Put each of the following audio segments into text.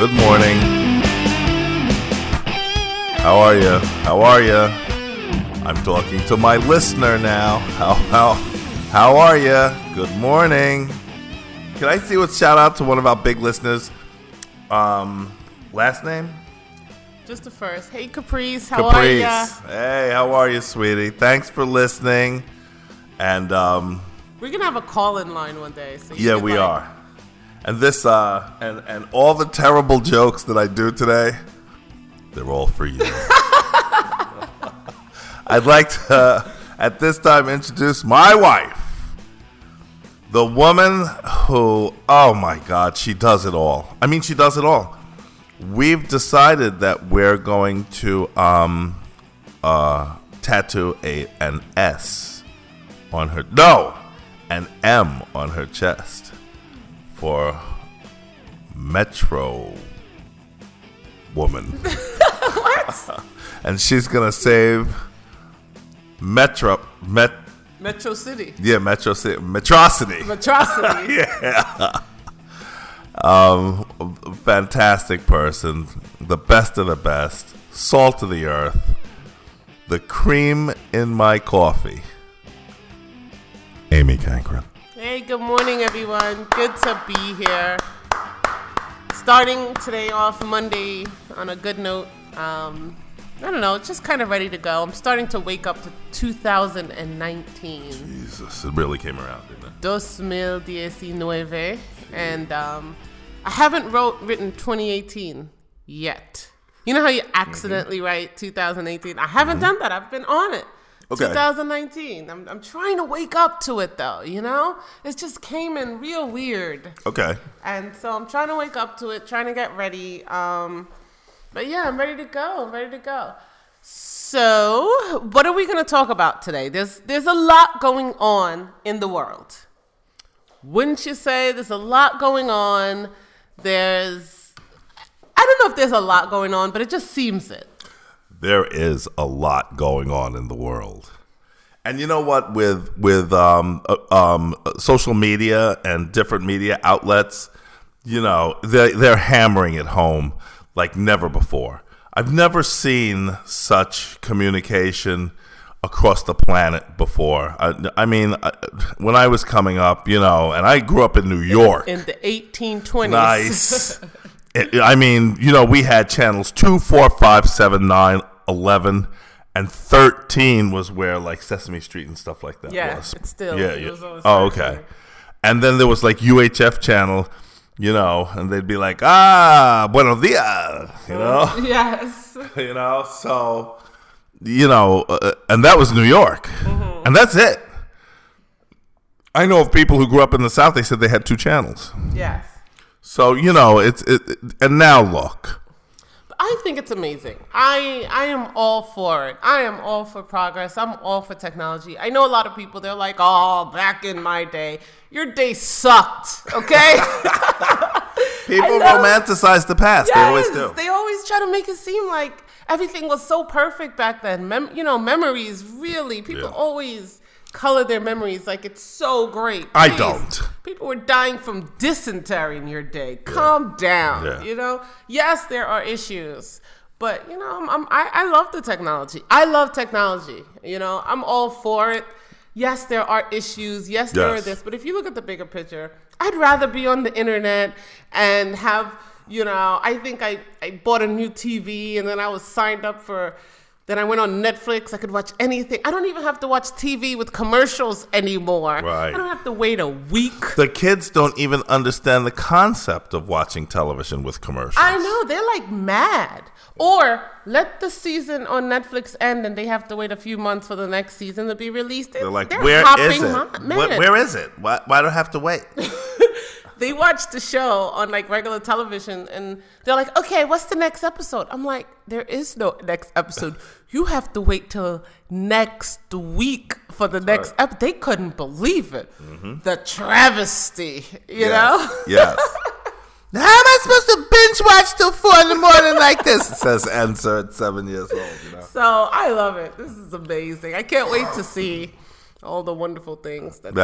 Good morning. How are you? How are you? I'm talking to my listener now. How are you? Good morning. Can I see what shout out to one of our big listeners? Last name? Just the first. Hey, Caprice. How are you? Hey, how are you, sweetie? Thanks for listening. And we're gonna have a call-in line one day. So yeah, we are. And this, and all the terrible jokes that I do today, they're all for you. I'd like to, at this time, introduce my wife. The woman who, oh my God, she does it all. I mean, she does it all. We've decided that we're going to tattoo an S on her, no, an M on her chest. For Metro Woman. What? And she's gonna save Metro City. Yeah, Metro City. Metrocity. Yeah. Fantastic person. The best of the best. Salt of the earth. The cream in my coffee. Amy Kankrup. Hey, good morning, everyone. Good to be here. Starting today off Monday on a good note. I don't know, just kind of ready to go. I'm starting to wake up to 2019. Jesus, it really came around, didn't it? 2019. And I haven't written 2018 yet. You know how you accidentally write 2018? I haven't done that. I've been on it. Okay. 2019. I'm trying to wake up to it, though, you know? It just came in real weird. Okay. And so I'm trying to wake up to it, trying to get ready. But, yeah, I'm ready to go. So what are we going to talk about today? There's a lot going on in the world. Wouldn't you say there's a lot going on? I don't know if there's a lot going on, but it just seems it. There is a lot going on in the world. And you know what? With social media and different media outlets, you know, they're hammering it home like never before. I've never seen such communication across the planet before. I mean, when I was coming up, you know, and I grew up in New York. In the 1820s. Nice. I mean, you know, we had channels 2, 4, 5, 7, 9, 11, and 13 was where, like, Sesame Street and stuff like that was. Yeah, it's still. Yeah. Oh, okay. There. And then there was, like, UHF channel, you know, and they'd be like, buenos dias, you know? Yes. You know, so, you know, and that was New York. Mm-hmm. And that's it. I know of people who grew up in the South, they said they had two channels. Yes. So, you know, it's and now look. I think it's amazing. I am all for it. I am all for progress. I'm all for technology. I know a lot of people, they're like, oh, back in my day, your day sucked, okay? People romanticize the past. Yes, they always do. They always try to make it seem like everything was so perfect back then. Memories, really, people always color their memories like it's so great. Please. I don't. People were dying from dysentery in your day. Calm down. Yeah. You know, yes, there are issues, but you know, I love the technology. I love technology. You know, I'm all for it. Yes, there are issues. Yes, there are this, but if you look at the bigger picture, I'd rather be on the internet and have, you know, I think I bought a new TV and then I was signed up for. Then I went on Netflix. I could watch anything. I don't even have to watch TV with commercials anymore. Right. I don't have to wait a week. The kids don't even understand the concept of watching television with commercials. I know. They're like mad. Or let the season on Netflix end and they have to wait a few months for the next season to be released. They're like, where is it? Where is it? Why do I have to wait? They watch the show on like regular television and they're like, okay, what's the next episode? I'm like, there is no next episode. You have to wait till next week for the next episode. They couldn't believe it. Mm-hmm. The travesty, you know? Yes. How am I supposed to binge watch till 4 a.m. like this? It says answer at 7 years old, you know? So I love it. This is amazing. I can't wait to see all the wonderful things that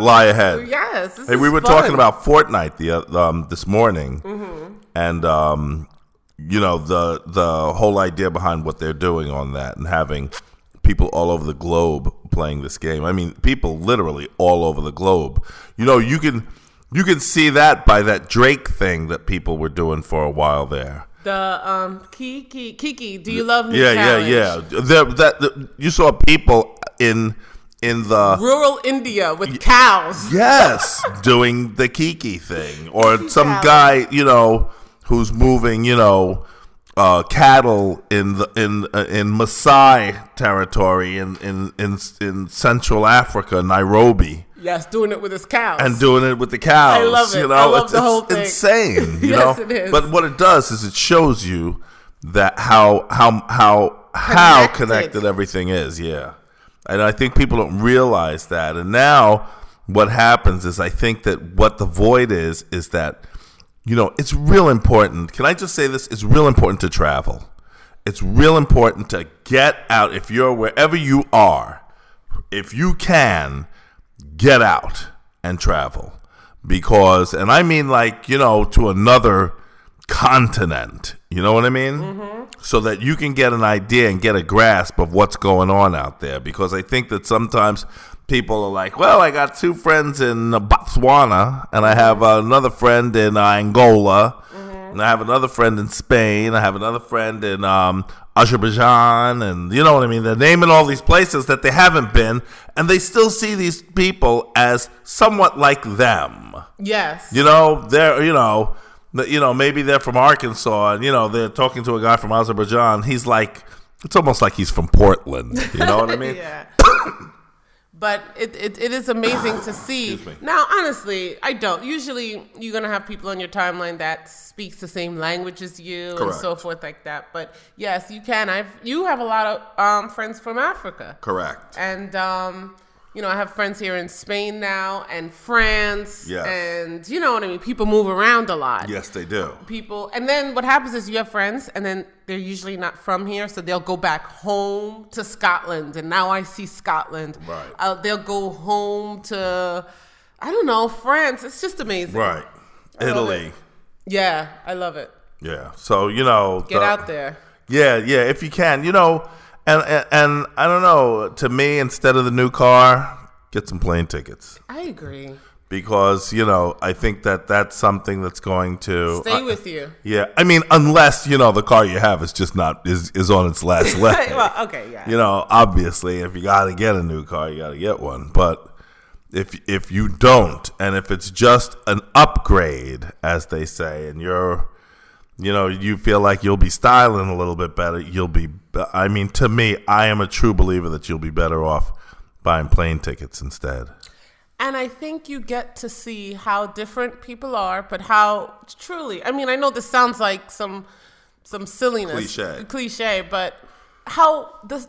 lie ahead. Yes, we were talking about Fortnite this morning, And you know, the whole idea behind what they're doing on that and having people all over the globe playing this game. I mean, people literally all over the globe. You know, you can see that by that Drake thing that people were doing for a while there. The Kiki, do you love me? Yeah. You saw people in the rural India with cows. Yes, doing the Kiki thing, or Kiki some cows. Guy, you know, who's moving, you know, cattle in Maasai territory in Central Africa, Nairobi. Yes, doing it with his cows. And doing it with the cows. I love it. You know, I love the whole thing. It's insane. You yes, know? It is. But what it does is it shows you that how connected everything is. Yeah, and I think people don't realize that. And now what happens is I think that what the void is that, you know, it's real important. Can I just say this? It's real important to travel. It's real important to get out. If you're wherever you are, if you can, get out and travel. Because, and I mean, like, you know, to another continent. You know what I mean? Mm-hmm. So that you can get an idea and get a grasp of what's going on out there. Because I think that sometimes people are like, well, I got two friends in Botswana, and I have another friend in Angola, mm-hmm. and I have another friend in Spain, I have another friend in Azerbaijan, and you know what I mean? They're naming all these places that they haven't been, and they still see these people as somewhat like them. Yes. You know, they're, you know, maybe they're from Arkansas, and, you know, they're talking to a guy from Azerbaijan. He's like, it's almost like he's from Portland. You know what I mean? Yeah. But it is amazing to see. Now, honestly, I don't. Usually, you're going to have people on your timeline that speaks the same language as you. Correct. And so forth like that. But, yes, you can. You have a lot of friends from Africa. Correct. And, you know, I have friends here in Spain now and France. Yes. And, you know what I mean? People move around a lot. Yes, they do. People. And then what happens is you have friends, and then they're usually not from here, so they'll go back home to Scotland, and now I see Scotland. Right. They'll go home to, I don't know, France. It's just amazing. Right. Italy. Yeah, I love it. Yeah. So, you know. Get out there. Yeah, if you can. You know, and I don't know, to me, instead of the new car, get some plane tickets. I agree. Because, you know, I think that that's something that's going to stay with you. Yeah. I mean, unless, you know, the car you have is just not, is on its last leg. Well, okay, yeah. You know, obviously, if you got to get a new car, you got to get one. But if you don't, and if it's just an upgrade, as they say, and you're, you know, you feel like you'll be styling a little bit better, you'll be, I mean, to me, I am a true believer that you'll be better off buying plane tickets instead. And I think you get to see how different people are, but how truly, I mean, I know this sounds like some silliness. Cliche, but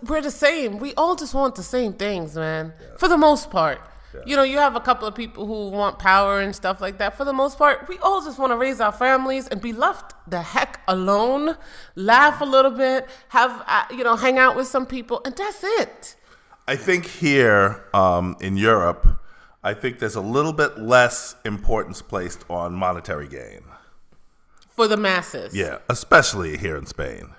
we're the same. We all just want the same things, man, yeah. For the most part. Yeah. You know, you have a couple of people who want power and stuff like that. For the most part, we all just want to raise our families and be left the heck alone, laugh a little bit, have, you know, hang out with some people, and that's it. I think here in Europe, I think there's a little bit less importance placed on monetary gain. For the masses. Yeah, especially here in Spain.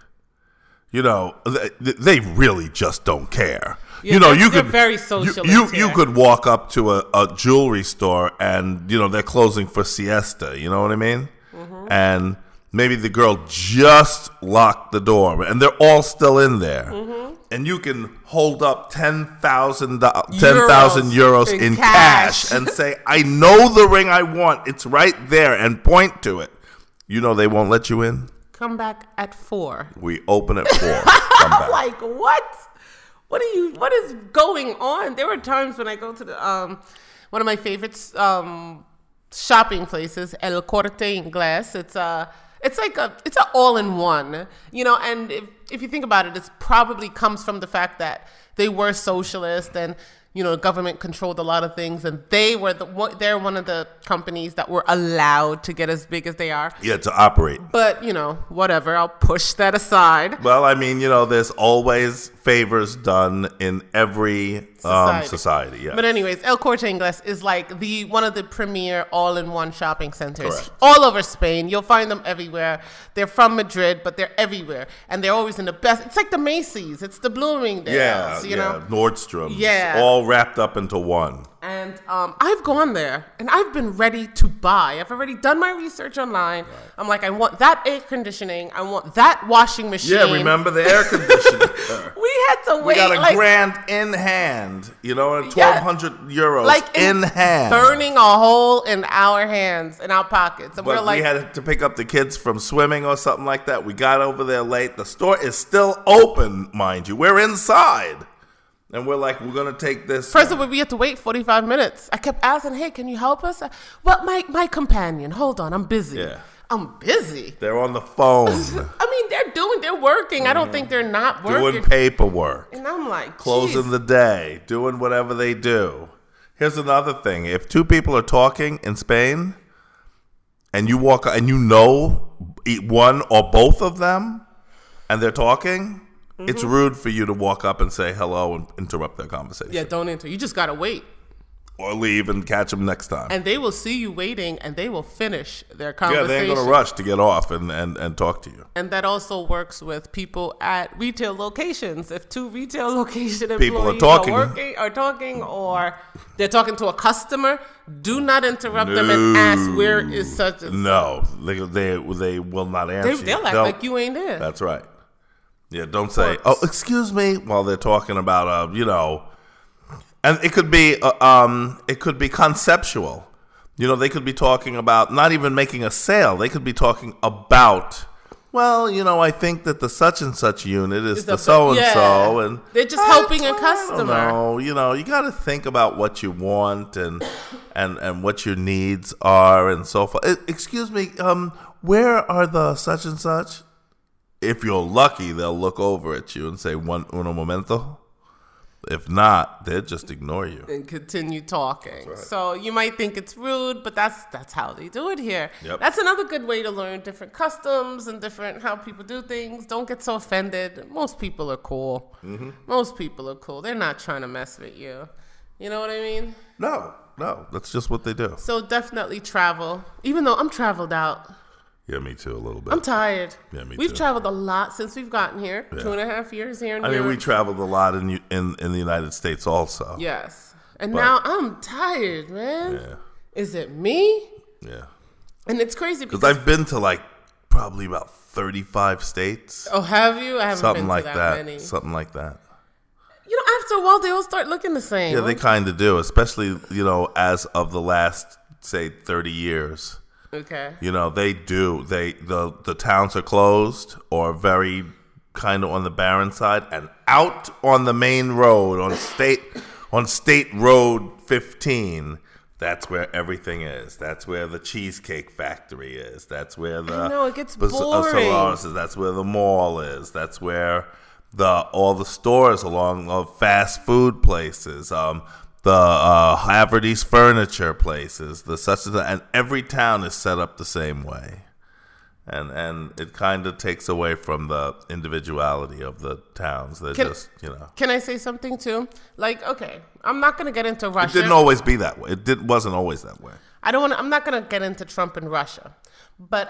You know, they really just don't care. Yeah, you know, you could very socialist. You could walk up to a jewelry store and, you know, they're closing for siesta, you know what I mean? Mm-hmm. And maybe the girl just locked the door and they're all still in there. Mm-hmm. And you can hold up 10,000 euros in cash and say, I know the ring I want. It's right there, and point to it. You know they won't let you in. Come back at 4. We open at 4. Come back. I'm like, what? What is going on? There were times when I go to the one of my favorites shopping places, El Corte Inglés. It's an all-in-one, you know, and if you think about it, it probably comes from the fact that they were socialist and, you know, the government controlled a lot of things, and they were they're one of the companies that were allowed to get as big as they are. Yeah, to operate. But, you know, whatever, I'll push that aside. Well, I mean, you know, there's always favors done in every society. Yeah. But anyways, El Corte Inglés is like the one of the premier all-in-one shopping centers. Correct. All over Spain. You'll find them everywhere. They're from Madrid, but they're everywhere. And they're always in the best. It's like the Macy's. It's the Bloomingdale's. Yeah, you know? Nordstrom's. Yeah. All wrapped up into one. And I've gone there, and I've been ready to buy. I've already done my research online. Right. I'm like, I want that air conditioning. I want that washing machine. Yeah, remember the air conditioner. We had to wait. We got a grand in hand, you know, and 1,200 euros like in hand. Burning a hole in our hands, in our pockets. And but we're like, we had to pick up the kids from swimming or something like that. We got over there late. The store is still open, mind you. We're inside. And we're like, we're going to take this. First of all, we had to wait 45 minutes. I kept asking, hey, can you help us? Well, my companion, hold on, I'm busy. Yeah. I'm busy. They're on the phone. I mean, they're working. Mm-hmm. I don't think they're not working. Doing paperwork. And I'm like, closing the day, doing whatever they do. Here's another thing. If two people are talking in Spain and you walk and you know one or both of them and they're talking... Mm-hmm. It's rude for you to walk up and say hello and interrupt their conversation. Yeah, don't interrupt. You just got to wait. Or leave and catch them next time. And they will see you waiting and they will finish their conversation. Yeah, they ain't going to rush to get off and talk to you. And that also works with people at retail locations. If two retail location employees are talking or they're talking to a customer, do not interrupt them and ask where is such and such. No, they will not answer. They'll act like you ain't there. That's right. Yeah, don't say, oh, excuse me, while they're talking about, you know, and it could be conceptual. You know, they could be talking about not even making a sale. They could be talking about, well, you know, I think that the such and such unit is the so and so, and they're just helping a customer. No, you know, you got to think about what you want and what your needs are and so forth. Excuse me, where are the such and such? If you're lucky, they'll look over at you and say, uno momento. If not, they'll just ignore you. And continue talking. Right. So you might think it's rude, but that's how they do it here. Yep. That's another good way to learn different customs and different how people do things. Don't get so offended. Most people are cool. Mm-hmm. Most people are cool. They're not trying to mess with you. You know what I mean? No. That's just what they do. So definitely travel. Even though I'm traveled out. Yeah, me too, a little bit. I'm tired. Yeah, me too. We've traveled a lot since we've gotten here. Yeah. 2.5 years here in Europe. I mean, we traveled a lot in the United States also. Yes. But now I'm tired, man. Yeah. Is it me? Yeah. And it's crazy because I've been to like probably about 35 states. Oh, have you? I haven't been to that many. Something like that. You know, after a while, they all start looking the same. Yeah, they kind of do, especially, you know, as of the last, say, 30 years. Okay. You know, they do. The towns are closed or very kind of on the barren side and out on the main road on State Road 15. That's where everything is. That's where the Cheesecake Factory is. That's where it gets boring. That's where the mall is. That's where all the stores along fast food places. The Haverty's furniture places, the such and such, and every town is set up the same way, and it kind of takes away from the individuality of the towns. They're just, you know. Can I say something too? Like, okay, I'm not gonna get into Russia. It didn't always be that way. It wasn't always that way. I'm not gonna get into Trump and Russia, but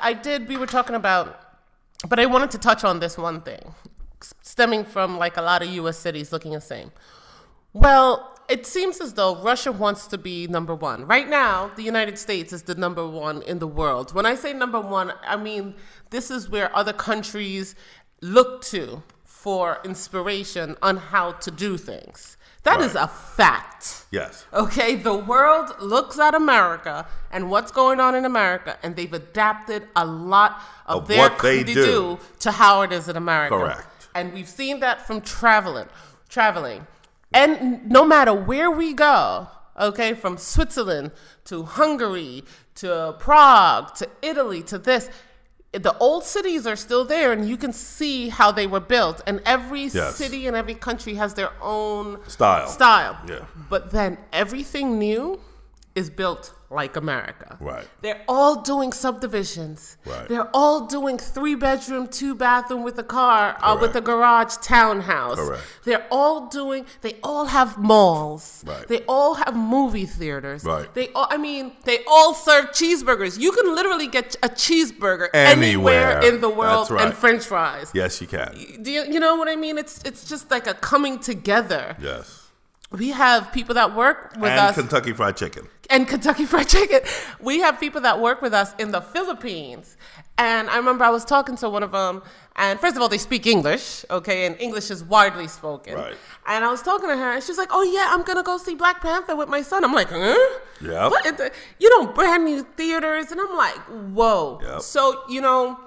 we were talking about. But I wanted to touch on this one thing, stemming from like a lot of U.S. cities looking the same. Well. It seems as though Russia wants to be number one. Right now, the United States is the number one in the world. When I say number one, I mean this is where other countries look to for inspiration on how to do things. That is a fact. Yes. Okay, the world looks at America and what's going on in America, and they've adapted a lot of their what they do to how it is in America. Correct. And we've seen that from traveling. And no matter where we go, okay, from Switzerland to Hungary to Prague to Italy to this, the old cities are still there and you can see how they were built. And every city and every country has their own style. Yeah. But then everything new is built like America. Right. They're all doing subdivisions. Right. They're all doing 3-bedroom, 2-bathroom with a car, or with a garage townhouse. Correct. They're all doing, they all have malls. Right. They all have movie theaters. Right. They all, I mean, they all serve cheeseburgers. You can literally get a cheeseburger anywhere in the world and French fries. Yes, you can. Do you know what I mean? It's just like a coming together. Yes. We have people that work with us. And Kentucky Fried Chicken. We have people that work with us in the Philippines. And I remember I was talking to one of them. And first of all, they speak English, okay? And English is widely spoken. Right. And I was talking to her. And she's like, oh, yeah, I'm going to go see Black Panther with my son. I'm like, huh? Yeah. You know, brand new theaters. And I'm like, whoa. Yep. So, you know,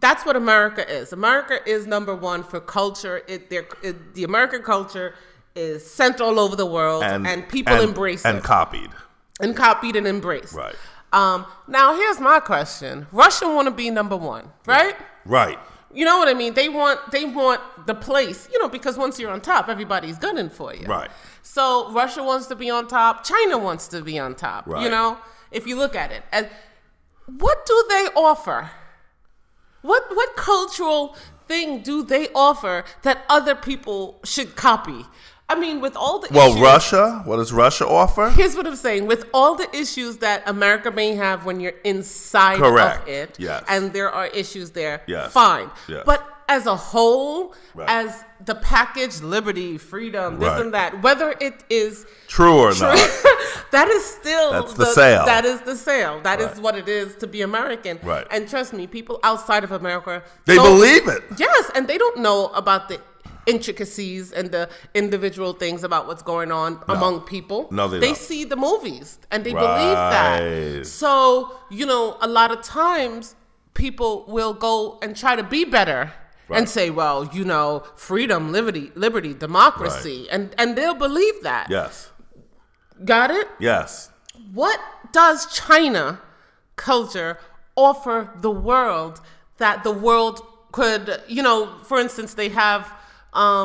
that's what America is. America is number one for culture. The American culture is sent all over the world, and people embrace it. And copied and embraced. Right. Now, here's my question. Russia want to be number one, right? Right. You know what I mean? They want the place, you know, because once you're on top, everybody's gunning for you. Right. So Russia wants to be on top. China wants to be on top, right. You know, if you look at it. And what do they offer? What cultural thing do they offer that other people should copy? I mean, with all the issues... Well, Russia? What does Russia offer? Here's what I'm saying. With all the issues that America may have when you're inside of it, yes. And there are issues there, yes. Fine. Yes. But as a whole, as the package, liberty, freedom, this and that, whether it is... True or not. That is still... That's the sale. That is the sale. That is what it is to be American. Right. And trust me, people outside of America... They believe it. Yes, and they don't know about the intricacies and the individual things about what's going on among people. No, they don't. See the movies and they believe that. So, you know, a lot of times people will go and try to be better and say, well, you know, freedom, liberty, democracy, and they'll believe that. Yes. Got it? Yes. What does China culture offer the world that the world could, you know, for instance, they have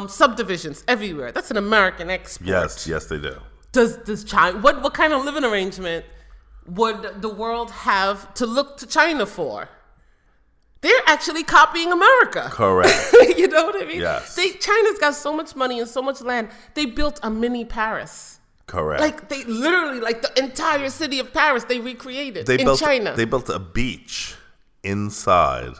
subdivisions everywhere. That's an American export. Yes, they do. Does China? What kind of living arrangement would the world have to look to China for? They're actually copying America. Correct. You know what I mean? Yes. China's got so much money and so much land. They built a mini Paris. Correct. Like they literally, like the entire city of Paris, they recreated China. They built a beach inside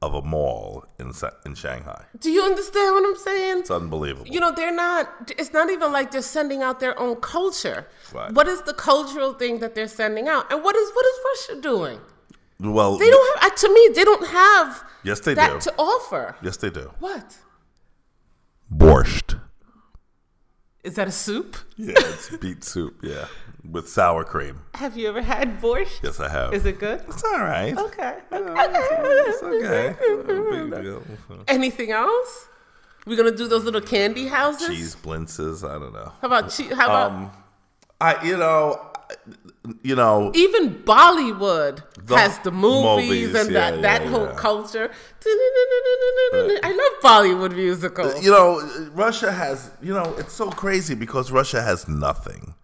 of a mall in Shanghai. Do you understand what I'm saying? It's unbelievable. You know, they're not, it's not even like they're sending out their own culture. Right. What is the cultural thing that they're sending out? And what is Russia doing? Well, they don't have, to me, they don't have that to offer. Yes, they do. What? Borscht. Is that a soup? Yeah, it's beet soup, yeah, with sour cream. Have you ever had borscht? Yes, I have. Is it good? It's all right. Okay. It's okay. Anything else? We're going to do those little candy houses? Cheese blintzes, I don't know. How about You know, even Bollywood has the movies and that whole culture. I love Bollywood musicals. You know, Russia has, you know, it's so crazy because Russia has nothing.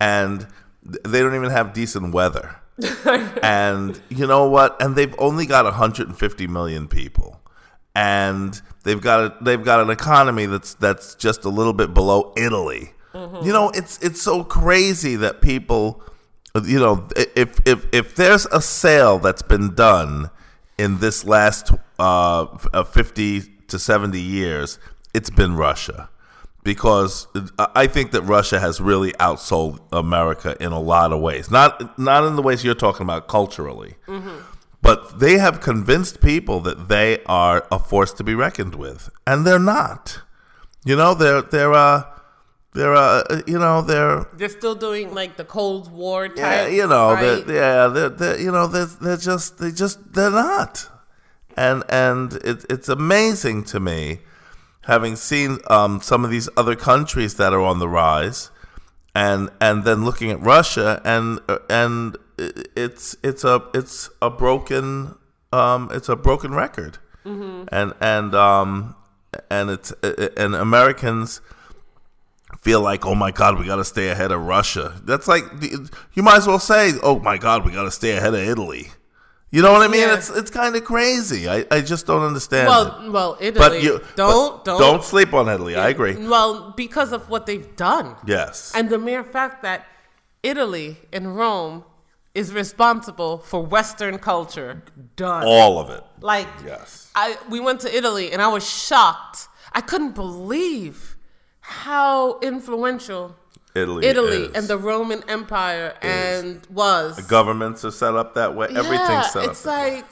And they don't even have decent weather. And you know what? And they've only got 150 million people. And they've got an economy that's just a little bit below Italy. Mm-hmm. You know, it's so crazy that people, you know, if there's a sale that's been done in this last 50 to 70 years, it's been Russia. Because I think that Russia has really outsold America in a lot of ways. Not in the ways you're talking about culturally. Mm-hmm. But they have convinced people that they are a force to be reckoned with. And they're not. You know, They're still doing like the Cold War type. Yeah, you know, right? They're not. And it's amazing to me, having seen some of these other countries that are on the rise, and then looking at Russia, and it's a broken record, mm-hmm. and Americans feel like, oh my God, we got to stay ahead of Russia. That's like, you might as well say, oh my God, we got to stay ahead of Italy. You know what I mean? Yeah. It's kind of crazy. I just don't understand. Well, Italy. But don't sleep on Italy. I agree. Well, because of what they've done. Yes. And the mere fact that Italy and Rome is responsible for Western culture. Done. All of it. Like, yes. We went to Italy and I was shocked. I couldn't believe how influential Italy and the Roman Empire was. The governments are set up that way. Yeah, everything's set up. It's like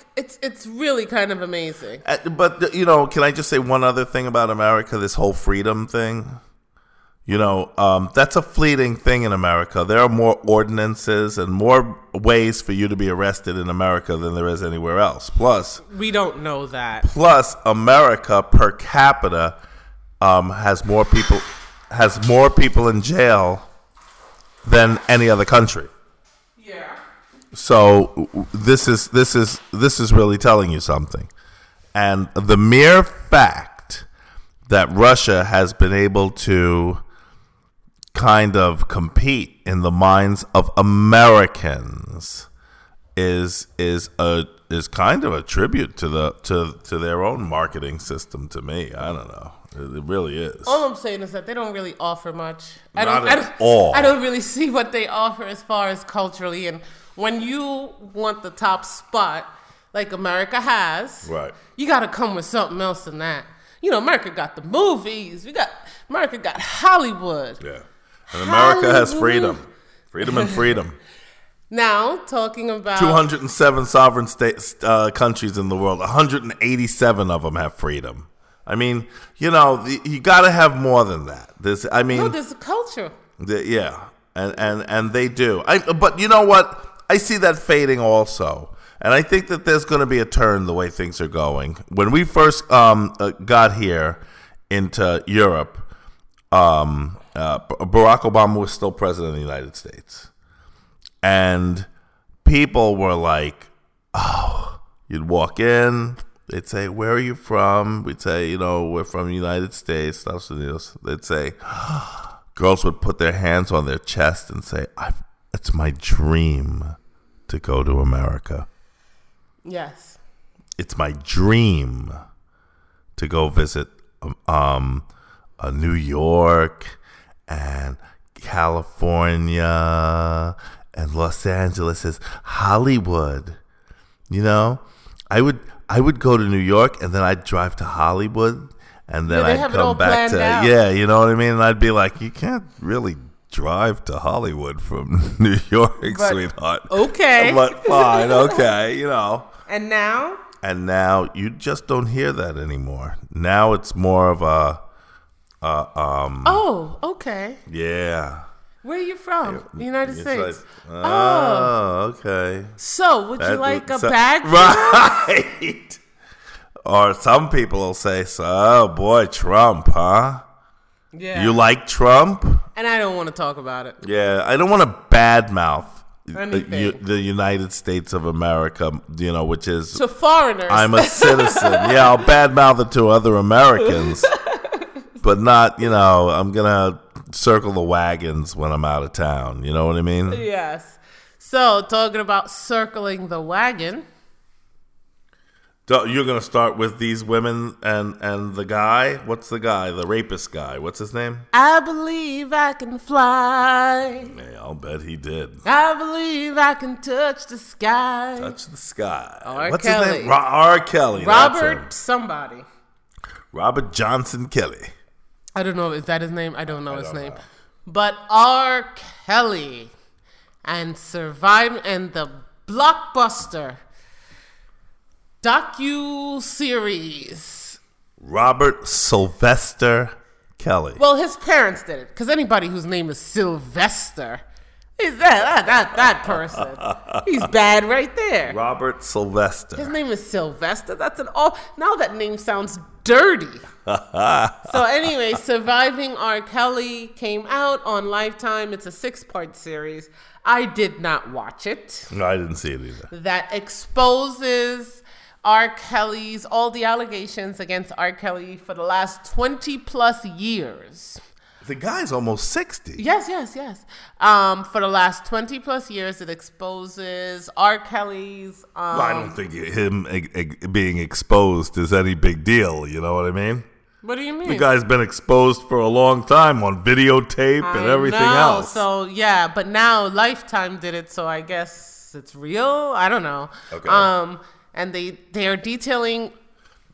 it's really kind of amazing. But can I just say one other thing about America? This whole freedom thing, that's a fleeting thing in America. There are more ordinances and more ways for you to be arrested in America than there is anywhere else. Plus, we don't know that. Plus, America per capita has more people. Has more people in jail than any other country. Yeah. So this is really telling you something. And the mere fact that Russia has been able to kind of compete in the minds of Americans is kind of a tribute to their own marketing system to me. I don't know. It really is. All I'm saying is that they don't really offer much. Not at all. I don't really see what they offer as far as culturally. And when you want the top spot, like America has, right, you got to come with something else than that. America got the movies. America got Hollywood. Yeah. And America has freedom. Freedom and freedom. Now, talking about 207 sovereign countries in the world, 187 of them have freedom. I mean, you got to have more than that. There's a culture. And they do. But you know what? I see that fading also. And I think that there's going to be a turn the way things are going. When we first got here into Europe, Barack Obama was still president of the United States. And people were like, oh, you'd walk in. They'd say, where are you from? We'd say, we're from the United States, Estados Unidos. They'd say, girls would put their hands on their chest and say, it's my dream to go to America. Yes. It's my dream to go visit New York and California and Los Angeles is Hollywood. I would go to New York, and then I'd drive to Hollywood, and then I'd come back to out. Yeah, you know what I mean? And I'd be like, you can't really drive to Hollywood from New York, but, sweetheart. Okay. But fine, okay, And now you just don't hear that anymore. Now it's more of a oh, okay. Yeah. Where are you from? United States. Like, oh, okay. So, would you like a bag? Right. Or some people will say, oh, boy, Trump, huh? Yeah. You like Trump? And I don't want to talk about it. Yeah, I don't want to badmouth the United States of America, which is... To foreigners. I'm a citizen. Yeah, I'll badmouth it to other Americans. But not, I'm going to... circle the wagons when I'm out of town. You know what I mean? Yes. So, talking about circling the wagon. You're going to start with these women and the guy? What's the guy? The rapist guy. What's his name? I believe I can fly. Man, I'll bet he did. I believe I can touch the sky. Touch the sky. What's his name? R. Kelly. Robert somebody. Robert Johnson Kelly. I don't know. Is that his name? I don't know his name. But R. Kelly and Survive and the blockbuster docuseries. Robert Sylvester Kelly. Well, his parents did it because anybody whose name is Sylvester is that person. He's bad right there. Robert Sylvester. His name is Sylvester. Now that name sounds dirty. So anyway, Surviving R. Kelly came out on Lifetime. It's a 6-part series. I did not watch it. No, I didn't see it either. That exposes R. Kelly's, all the allegations against R. Kelly for the last 20 plus years The guy's almost 60. Yes. For the last 20 plus years, it exposes R. Kelly's... well, I don't think him being exposed is any big deal. You know what I mean? What do you mean? The guy's been exposed for a long time on videotape and everything else. So, yeah. But now Lifetime did it, so I guess it's real. I don't know. Okay. And they are detailing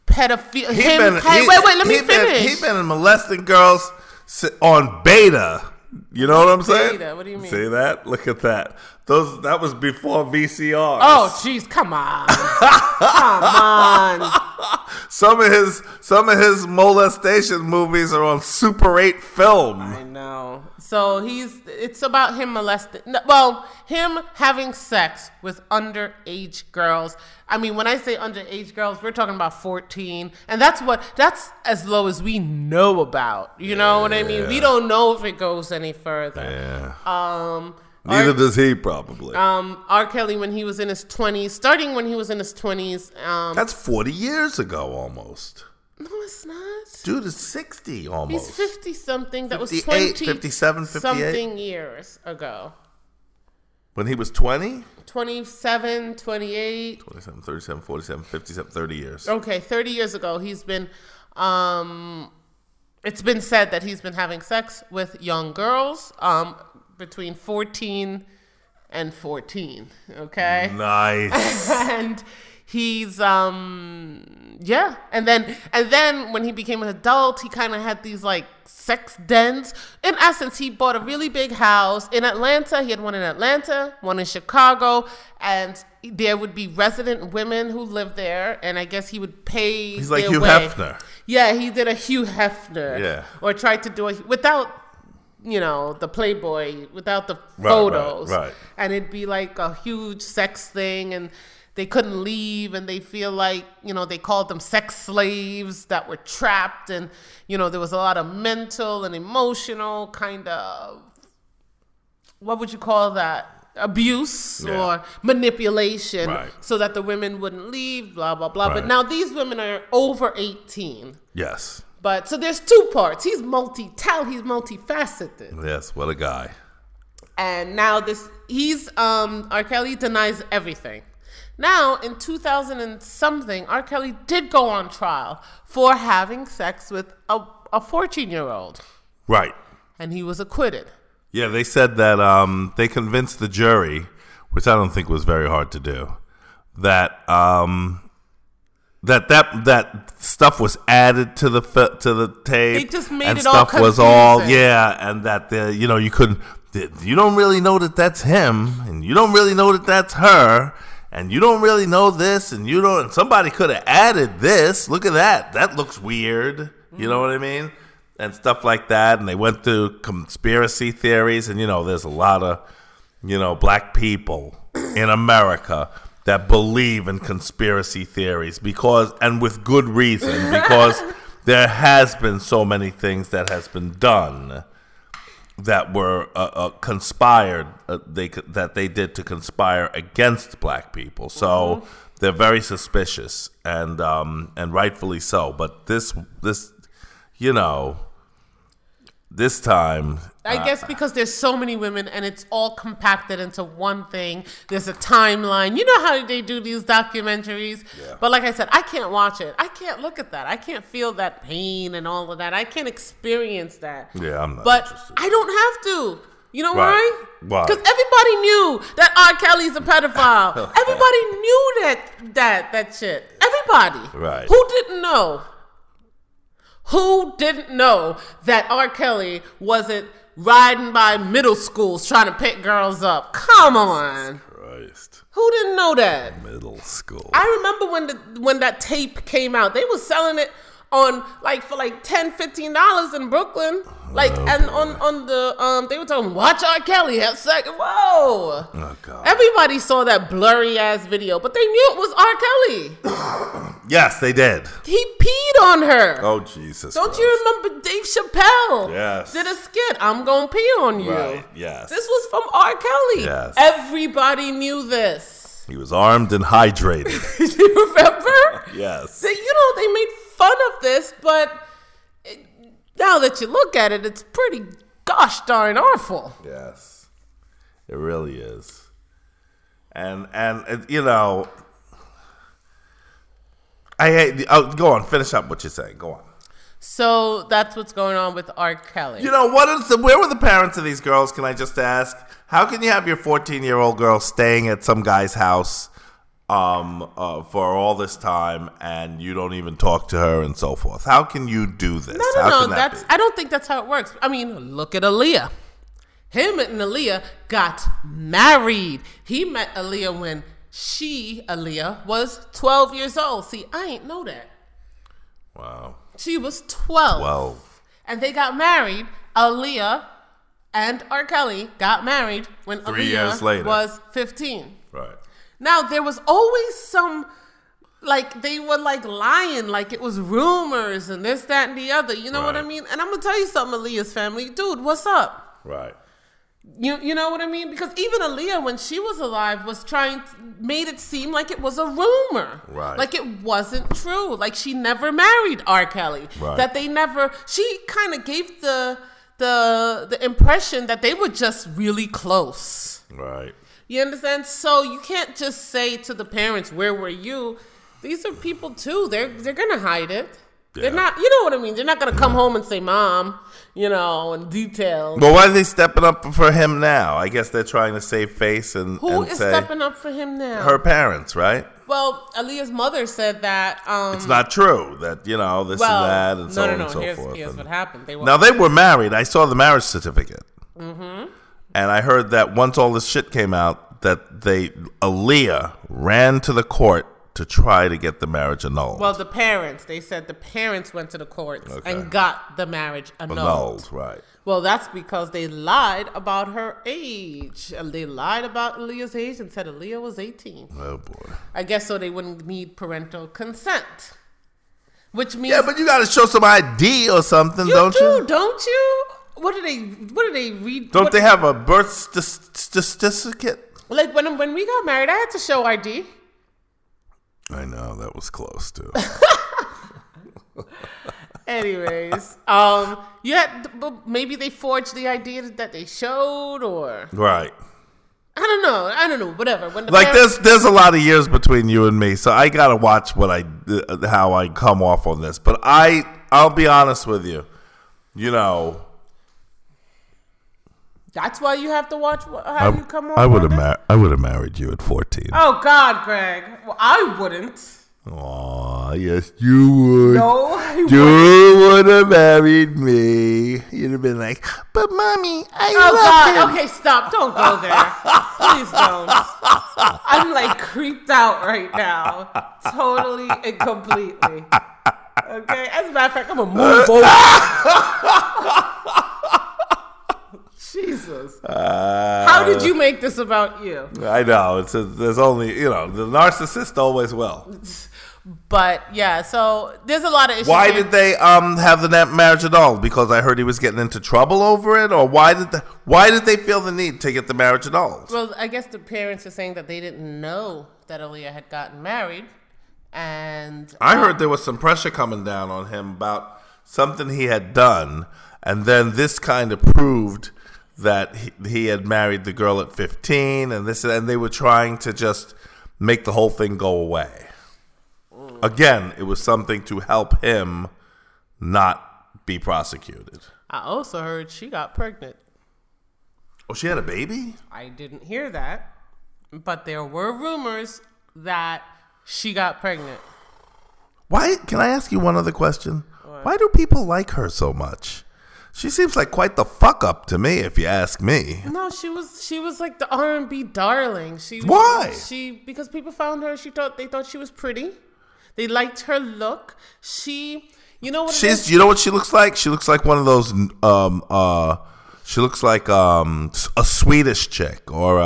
pedophilia. Wait, let me finish. He's been molesting girls... on beta, you know what I'm saying? Beta, what do you mean? See that? Look at that. That was before VCRs. Oh, jeez, come on, Some of his molestation movies are on Super 8 film. I know. So it's about him molesting. Well, him having sex with underage girls. I mean, when I say underage girls, we're talking about 14, and that's as low as we know about. You know what I mean? We don't know if it goes any further. Yeah. Neither does he, probably. R. Kelly, when he was in his 20s, that's 40 years ago almost. No, it's not. Dude is 60 almost. He's 50-something. That was 57, 58 years ago. When he was 20? 27, 28. 27, 37, 47, 57, 30 years. Okay, 30 years ago, he's been... it's been said that he's been having sex with young girls, between 14 and 14, okay? Nice. And he's, yeah. And then when he became an adult, he kind of had these, like, sex dens. In essence, he bought a really big house in Atlanta. He had one in Atlanta, one in Chicago, and there would be resident women who lived there, and I guess he would pay He's like Hugh Hefner. Yeah, he did a Hugh Hefner. Yeah. Or tried to do it without... you know, the Playboy, without the photos. Right. And it'd be like a huge sex thing, and they couldn't leave, and they feel like, you know, they called them sex slaves that were trapped, and, you know, there was a lot of mental and emotional kind of, what would you call that? Abuse or manipulation so that the women wouldn't leave, blah, blah, blah. But now these women are over 18. Yes. But so there's two parts. He's he's multifaceted. Yes, what a guy. And now R. Kelly denies everything. Now in 2000 and something, R. Kelly did go on trial for having sex with a 14-year-old. Right. And he was acquitted. Yeah, they said that they convinced the jury, which I don't think was very hard to do, that that stuff was added to the tape. They just made and it stuff all was all and that you couldn't, you don't really know that that's him, and you don't really know that that's her, and you don't really know this, and you don't. And somebody could have added this. Look at that. That looks weird. Mm-hmm. You know what I mean? And stuff like that. And they went through conspiracy theories, and there's a lot of black people in America that believe in conspiracy theories and with good reason, because there has been so many things that has been done that were conspired, that they did to conspire against black people. So they're very suspicious, and rightfully so. But this this time, I guess, because there's so many women and it's all compacted into one thing. There's a timeline. You know how they do these documentaries? Yeah. But like I said, I can't watch it. I can't look at that. I can't feel that pain and all of that. I can't experience that. Yeah, I'm not interested. But I don't have to. You know why? Why? Because everybody knew that R. Kelly's a pedophile. Everybody knew that shit. Everybody. Right. Who didn't know? Who didn't know that R. Kelly wasn't riding by middle schools trying to pick girls up? Come on. Christ. Who didn't know that? Middle school. I remember when that tape came out, they were selling it on for $10, $15 in Brooklyn. They were talking, watch R. Kelly have sex. Whoa. Oh God. Everybody saw that blurry ass video, but they knew it was R. Kelly. Yes, they did. He peed on her. Oh, Jesus. Don't Christ. You remember Dave Chappelle? Yes. Did a skit, I'm gonna pee on you. Right. Yes. This was from R. Kelly. Yes. Everybody knew this. He was armed and hydrated. You remember? Yes. They made fun of this, but now that you look at it, it's pretty gosh darn awful. Yes, it really is. And you know, I hate the, oh, go on, finish up what you're saying. Go on. So that's what's going on with R. Kelly. You know, what is the, where were the parents of these girls, can I just ask? How can you have your 14-year-old girl staying at some guy's house for all this time and you don't even talk to her and so forth? How can you do this? No, I don't think that's how it works. I mean, look at Aaliyah. Him and Aaliyah got married. He met Aaliyah when Aaliyah was 12 years old. See, I ain't know that. Wow. She was 12. And they got married. Aaliyah and R. Kelly got married when Aaliyah was 15. Right. Now, there was always some, like, they were, like, lying. Like, it was rumors and this, that, and the other. You know what I mean? And I'm going to tell you something, Aaliyah's family. Dude, what's up? Right. You know what I mean? Because even Aaliyah, when she was alive, was made it seem like it was a rumor. Right. Like it wasn't true. Like she never married R. Kelly. Right. That they never, she kind of gave the impression that they were just really close. Right. You understand? So you can't just say to the parents, where were you? These are people too. They're going to hide it. Yeah. They're not, you know what I mean? They're not going to come home and say, Mom, you know, in detail. But why are they stepping up for him now? I guess they're trying to save face and who and is say stepping up for him now? Her parents, right? Well, Aaliyah's mother said that. It's not true that, you know, this and that and so on and so forth. Here's what happened. They were married. I saw the marriage certificate. Mm-hmm. And I heard that once all this shit came out, that Aaliyah ran to the court to try to get the marriage annulled. Well, the parents, they said the parents went to the courts and got the marriage annulled. Right. Well, that's because they lied about her age. They lied about Aaliyah's age and said Aaliyah was 18. Oh, boy. I guess so they wouldn't need parental consent. Which means... Yeah, but you got to show some ID or something, don't you? You do, don't you? What do they read? Don't they have a birth certificate? Like, when we got married, I had to show ID. I know, that was close too. Anyways, maybe they forged the idea that they showed, or right. I don't know. Whatever. There's a lot of years between you and me, so I gotta watch how I come off on this. But I'll be honest with you. You know, that's why you have to watch how you come on. I would have married you at 14. Oh, God, Greg. Well, I wouldn't. Aw, yes, you would. No, I wouldn't. You would have married me. You'd have been like, but, Mommy, I love him. Okay, stop. Don't go there. Please don't. I'm, like, creeped out right now. Totally and completely. Okay? As a matter of fact, I'm going to move over. Jesus. How did you make this about you? I know. There's only, you know, the narcissist always will. But, yeah, so there's a lot of issues. Why did they have the marriage annulled? Because I heard he was getting into trouble over it? Or why did they feel the need to get the marriage annulled? Well, I guess the parents are saying that they didn't know that Aaliyah had gotten married. And I heard there was some pressure coming down on him about something he had done. And then this kind of proved that he had married the girl at 15 and they were trying to just make the whole thing go away. Again, it was something to help him not be prosecuted. I also heard she got pregnant. Oh, she had a baby? I didn't hear that, but there were rumors that she got pregnant. Why? Can I ask you one other question? What? Why do people like her so much? She seems like quite the fuck up to me, if you ask me. No, she was like the R&B darling. Because people found her. They thought she was pretty. They liked her look. You know what she looks like? She looks like one of those. She looks like a Swedish chick or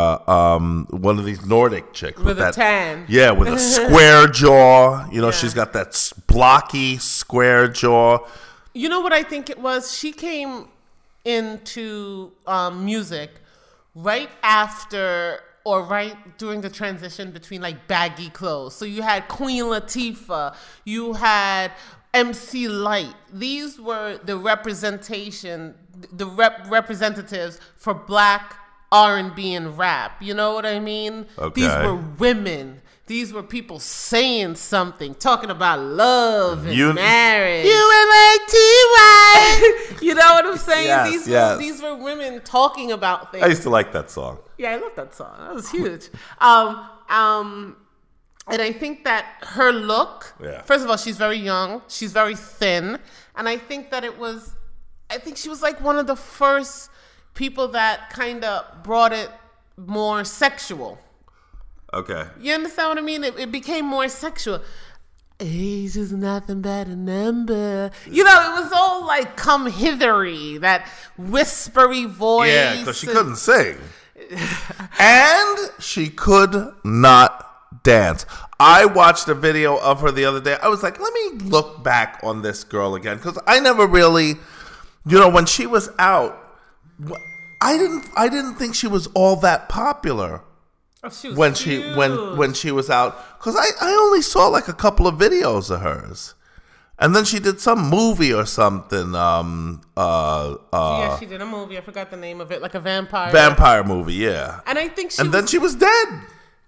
one of these Nordic chicks with a tan. Yeah, with a square jaw. You know, She's got that blocky square jaw. You know what I think it was? She came into music right after or right during the transition between like baggy clothes. So you had Queen Latifah, you had MC Light. These were the representatives for Black R&B and rap. You know what I mean? Okay. These were women. These were people saying something, talking about love and marriage. U-L-A-T-Y. You know what I'm saying? Yes, these were women talking about things. I used to like that song. Yeah, I love that song. That was huge. And I think that her look, first of all, she's very young. She's very thin. And I think that she was like one of the first people that kind of brought it more sexual. Okay. You understand what I mean? It became more sexual. Age is nothing but a number. You know, it was all like come hithery, that whispery voice. Yeah, because she couldn't sing. And she could not dance. I watched a video of her the other day. I was like, let me look back on this girl again, because I never really, when she was out, I didn't think she was all that popular. Oh, she was when she was out, because I only saw like a couple of videos of hers, and then she did some movie or something. She did a movie. I forgot the name of it, like a vampire movie. Yeah, and I think she then she was dead.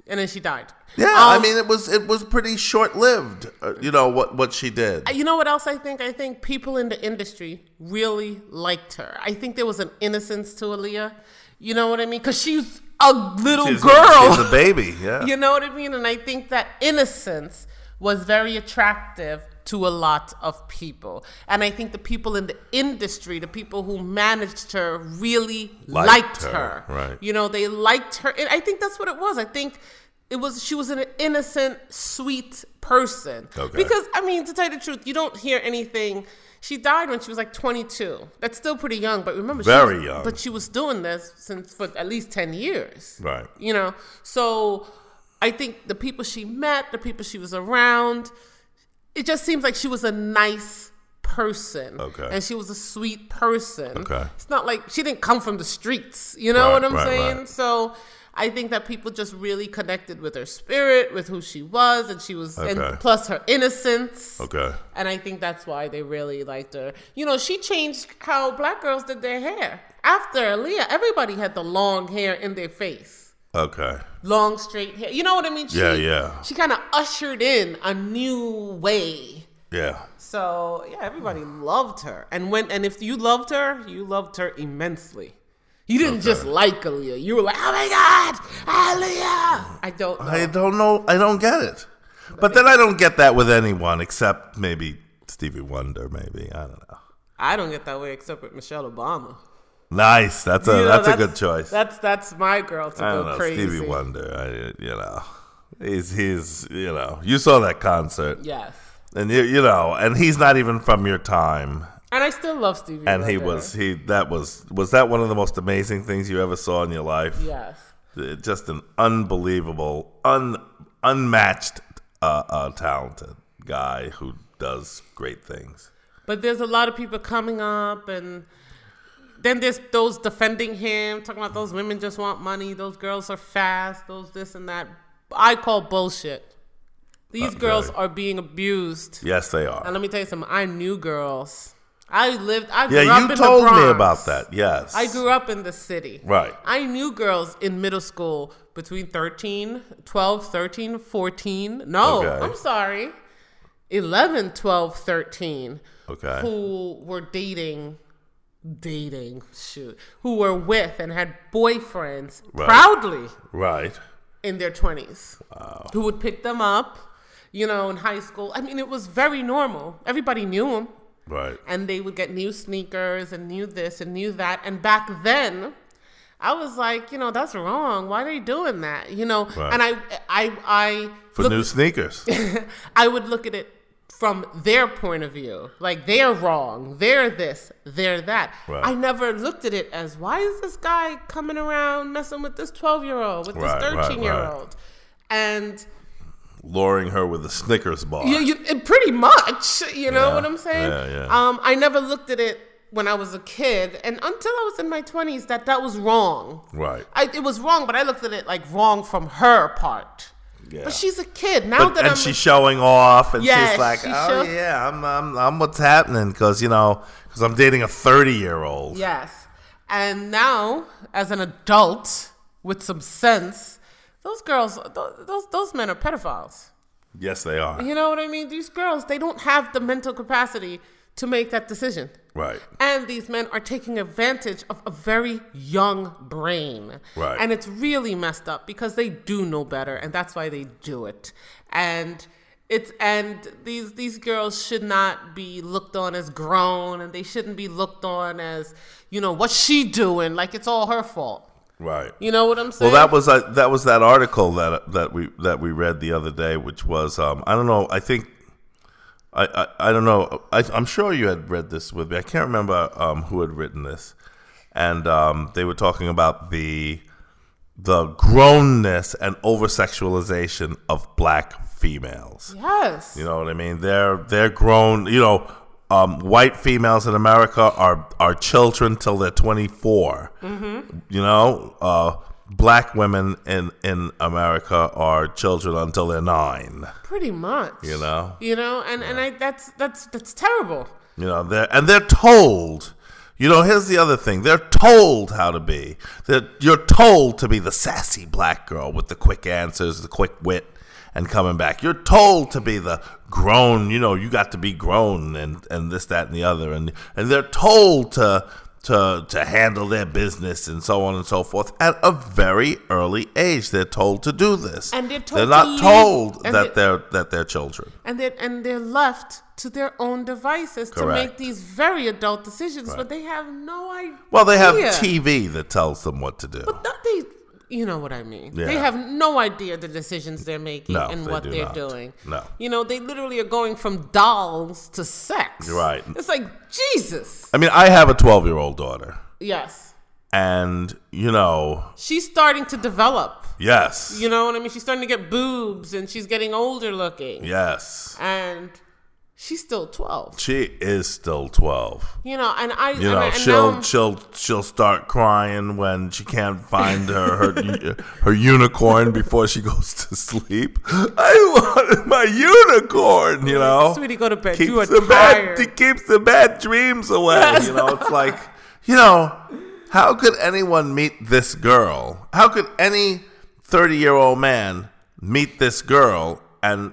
And then she died. Yeah, I mean, it was pretty short-lived, what she did. You know what else I think? I think people in the industry really liked her. I think there was an innocence to Aaliyah. You know what I mean? Because she's a little girl. She's a baby, yeah. You know what I mean? And I think that innocence was very attractive to a lot of people. And I think the people in the industry, the people who managed her, really liked her. Right. They liked her. And I think that's what it was. I think she was an innocent, sweet person. Okay. Because, I mean, to tell you the truth, you don't hear anything. She died when she was like 22. That's still pretty young, but remember, young. But she was doing this for at least 10 years. Right. So I think the people she met, the people she was around, it just seems like she was a nice person. Okay. And she was a sweet person. Okay. It's not like she didn't come from the streets. You know what I'm saying? Right. So I think that people just really connected with her spirit, with who she was, and she was, and plus her innocence. Okay. And I think that's why they really liked her. She changed how Black girls did their hair. After Aaliyah, everybody had the long hair in their face. Okay. Long, straight hair. You know what I mean? She kind of ushered in a new way. Yeah. So, yeah, everybody loved her. And if you loved her immensely. You didn't just like Aaliyah. You were like, oh, my God, Aaliyah. I don't know. I don't get it. But then I don't get that with anyone except maybe Stevie Wonder, maybe. I don't know. I don't get that way except with Michelle Obama. Nice. That's a good choice. That's my girl to go crazy. Stevie Wonder. He's you saw that concert. Yes. And and he's not even from your time. And I still love Stevie Wonder. And was that one of the most amazing things you ever saw in your life? Yes. Just an unbelievable, unmatched, talented guy who does great things. But there's a lot of people coming up and. Then there's those defending him, talking about those women just want money, those girls are fast, those this and that. I call bullshit. These girls are being abused. Yes, they are. And let me tell you something. I knew girls. I grew up in the Bronx. Yeah, you told me about that, yes. I grew up in the city. Right. I knew girls in middle school between 13, 12, 13, 14. No, okay. I'm sorry. 11, 12, 13. Okay. Who were dating, who were with and had boyfriends proudly in their 20s. Wow. Who would pick them up, in high school. I mean, it was very normal. Everybody knew them. Right. And they would get new sneakers and new this and new that. And back then, I was like, that's wrong. Why are they doing that? Right. And new sneakers. I would look at it from their point of view, like they're wrong, they're this, they're that. Right. I never looked at it as, why is this guy coming around messing with this 12-year-old, with this 13-year-old, and luring her with a Snickers bar? Pretty much, you know what I'm saying? Yeah, yeah. I never looked at it when I was a kid, and until I was in my 20s, that was wrong. Right. It was wrong, but I looked at it like wrong from her part. Yeah. But she's a kid now, but, and she's showing off, and she's like, "Oh yeah, I'm what's happening," because I'm dating a 30-year-old. Yes, and now as an adult with some sense, those girls, those men are pedophiles. Yes, they are. You know what I mean? These girls, they don't have the mental capacity to make that decision. Right. And these men are taking advantage of a very young brain. Right. And it's really messed up because they do know better, and that's why they do it. And these girls should not be looked on as grown, and they shouldn't be looked on as, what's she doing? Like it's all her fault. Right. You know what I'm saying? Well, that was that article that we read the other day, which was I don't know, I think I don't know. I'm sure you had read this with me. I can't remember who had written this, and they were talking about the grownness and over sexualization of black females. Yes, you know what I mean. They're grown. White females in America are children till they're 24. Mm-hmm. Black women in America are children until they're 9. Pretty much. That's terrible. They're told. Here's the other thing. They're told how to be. You're told to be the sassy black girl with the quick answers, the quick wit, and coming back. You're told to be the grown. You got to be grown, and this, that, and the other, and they're told to handle their business and so on and so forth at a very early age. They're told to do this, and they're not told that they're children, and they're left to their own devices. Correct. To make these very adult decisions, right. But they have no idea. Well, they have TV that tells them what to do, but you know what I mean? Yeah. They have no idea the decisions they're making and what they're doing. No. They literally are going from dolls to sex. Right. It's like, Jesus. I mean, I have a 12-year-old daughter. Yes. And, she's starting to develop. Yes. You know what I mean? She's starting to get boobs, and she's getting older looking. Yes. And she's still 12. She is still 12. She'll start crying when she can't find her unicorn before she goes to sleep. I wanted my unicorn. Sweetie, go to bed. You are tired. She keeps the bad dreams away. Yes. It's like, how could anyone meet this girl? How could any 30-year-old man meet this girl and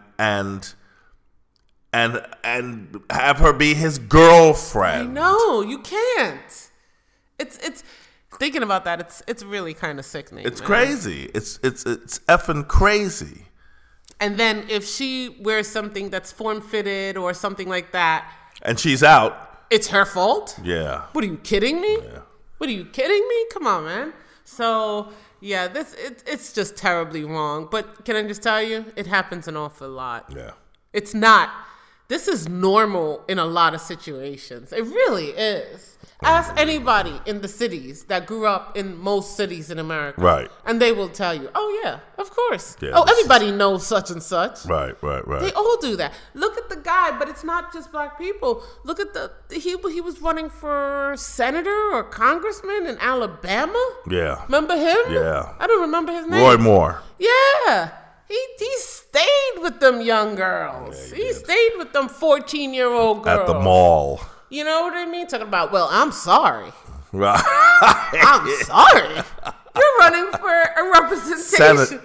have her be his girlfriend? No, you can't. It's thinking about that. It's really kind of sickening. It's crazy. It's effing crazy. And then if she wears something that's form fitted or something like that, and she's out, it's her fault. Yeah. What are you kidding me? Yeah. What are you kidding me? Come on, man. So yeah, it's just terribly wrong. But can I just tell you, it happens an awful lot. Yeah. It's not. This is normal in a lot of situations. It really is. Ask anybody in the cities that grew up in most cities in America. Right. And they will tell you, oh, yeah, of course. Yeah, everybody knows such and such. Right. They all do that. Look at the guy, but it's not just black people. Look at he was running for senator or congressman in Alabama. Yeah. Remember him? Yeah. I don't remember his name. Roy Moore. Yeah. He stayed with them young girls. Yeah, he stayed with them 14-year-old girls. At the mall. You know what I mean? Talking about, well, I'm sorry. Right. I'm sorry. You're running for a representation. Senate.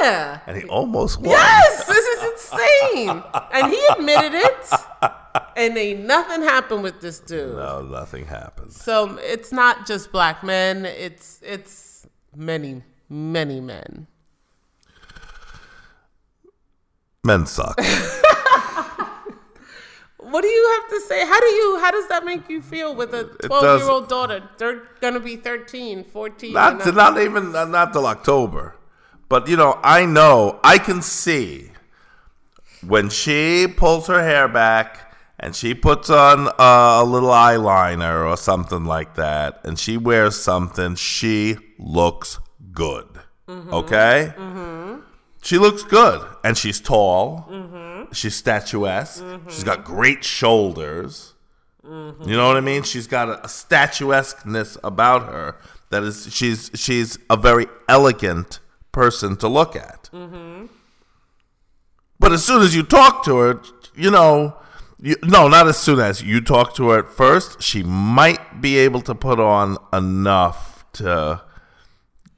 Yeah. And he almost won. Yes, this is insane. And he admitted it. And ain't nothing happened with this dude. No, nothing happened. So it's not just black men. It's many, many men. Men suck. What do you have to say? How does that make you feel with a 12-year-old daughter? They're going to be 13, 14. Not till October. But, I can see when she pulls her hair back and she puts on a little eyeliner or something like that, and she wears something, she looks good. Mm-hmm. Okay? Mm-hmm. She looks good, and she's tall. Mm-hmm. She's statuesque. Mm-hmm. She's got great shoulders. Mm-hmm. You know what I mean? She's got a statuesqueness about her that is. She's a very elegant person to look at. Mm-hmm. But as soon as you talk to her, you know, no, not as soon as you talk to her at first, she might be able to put on enough to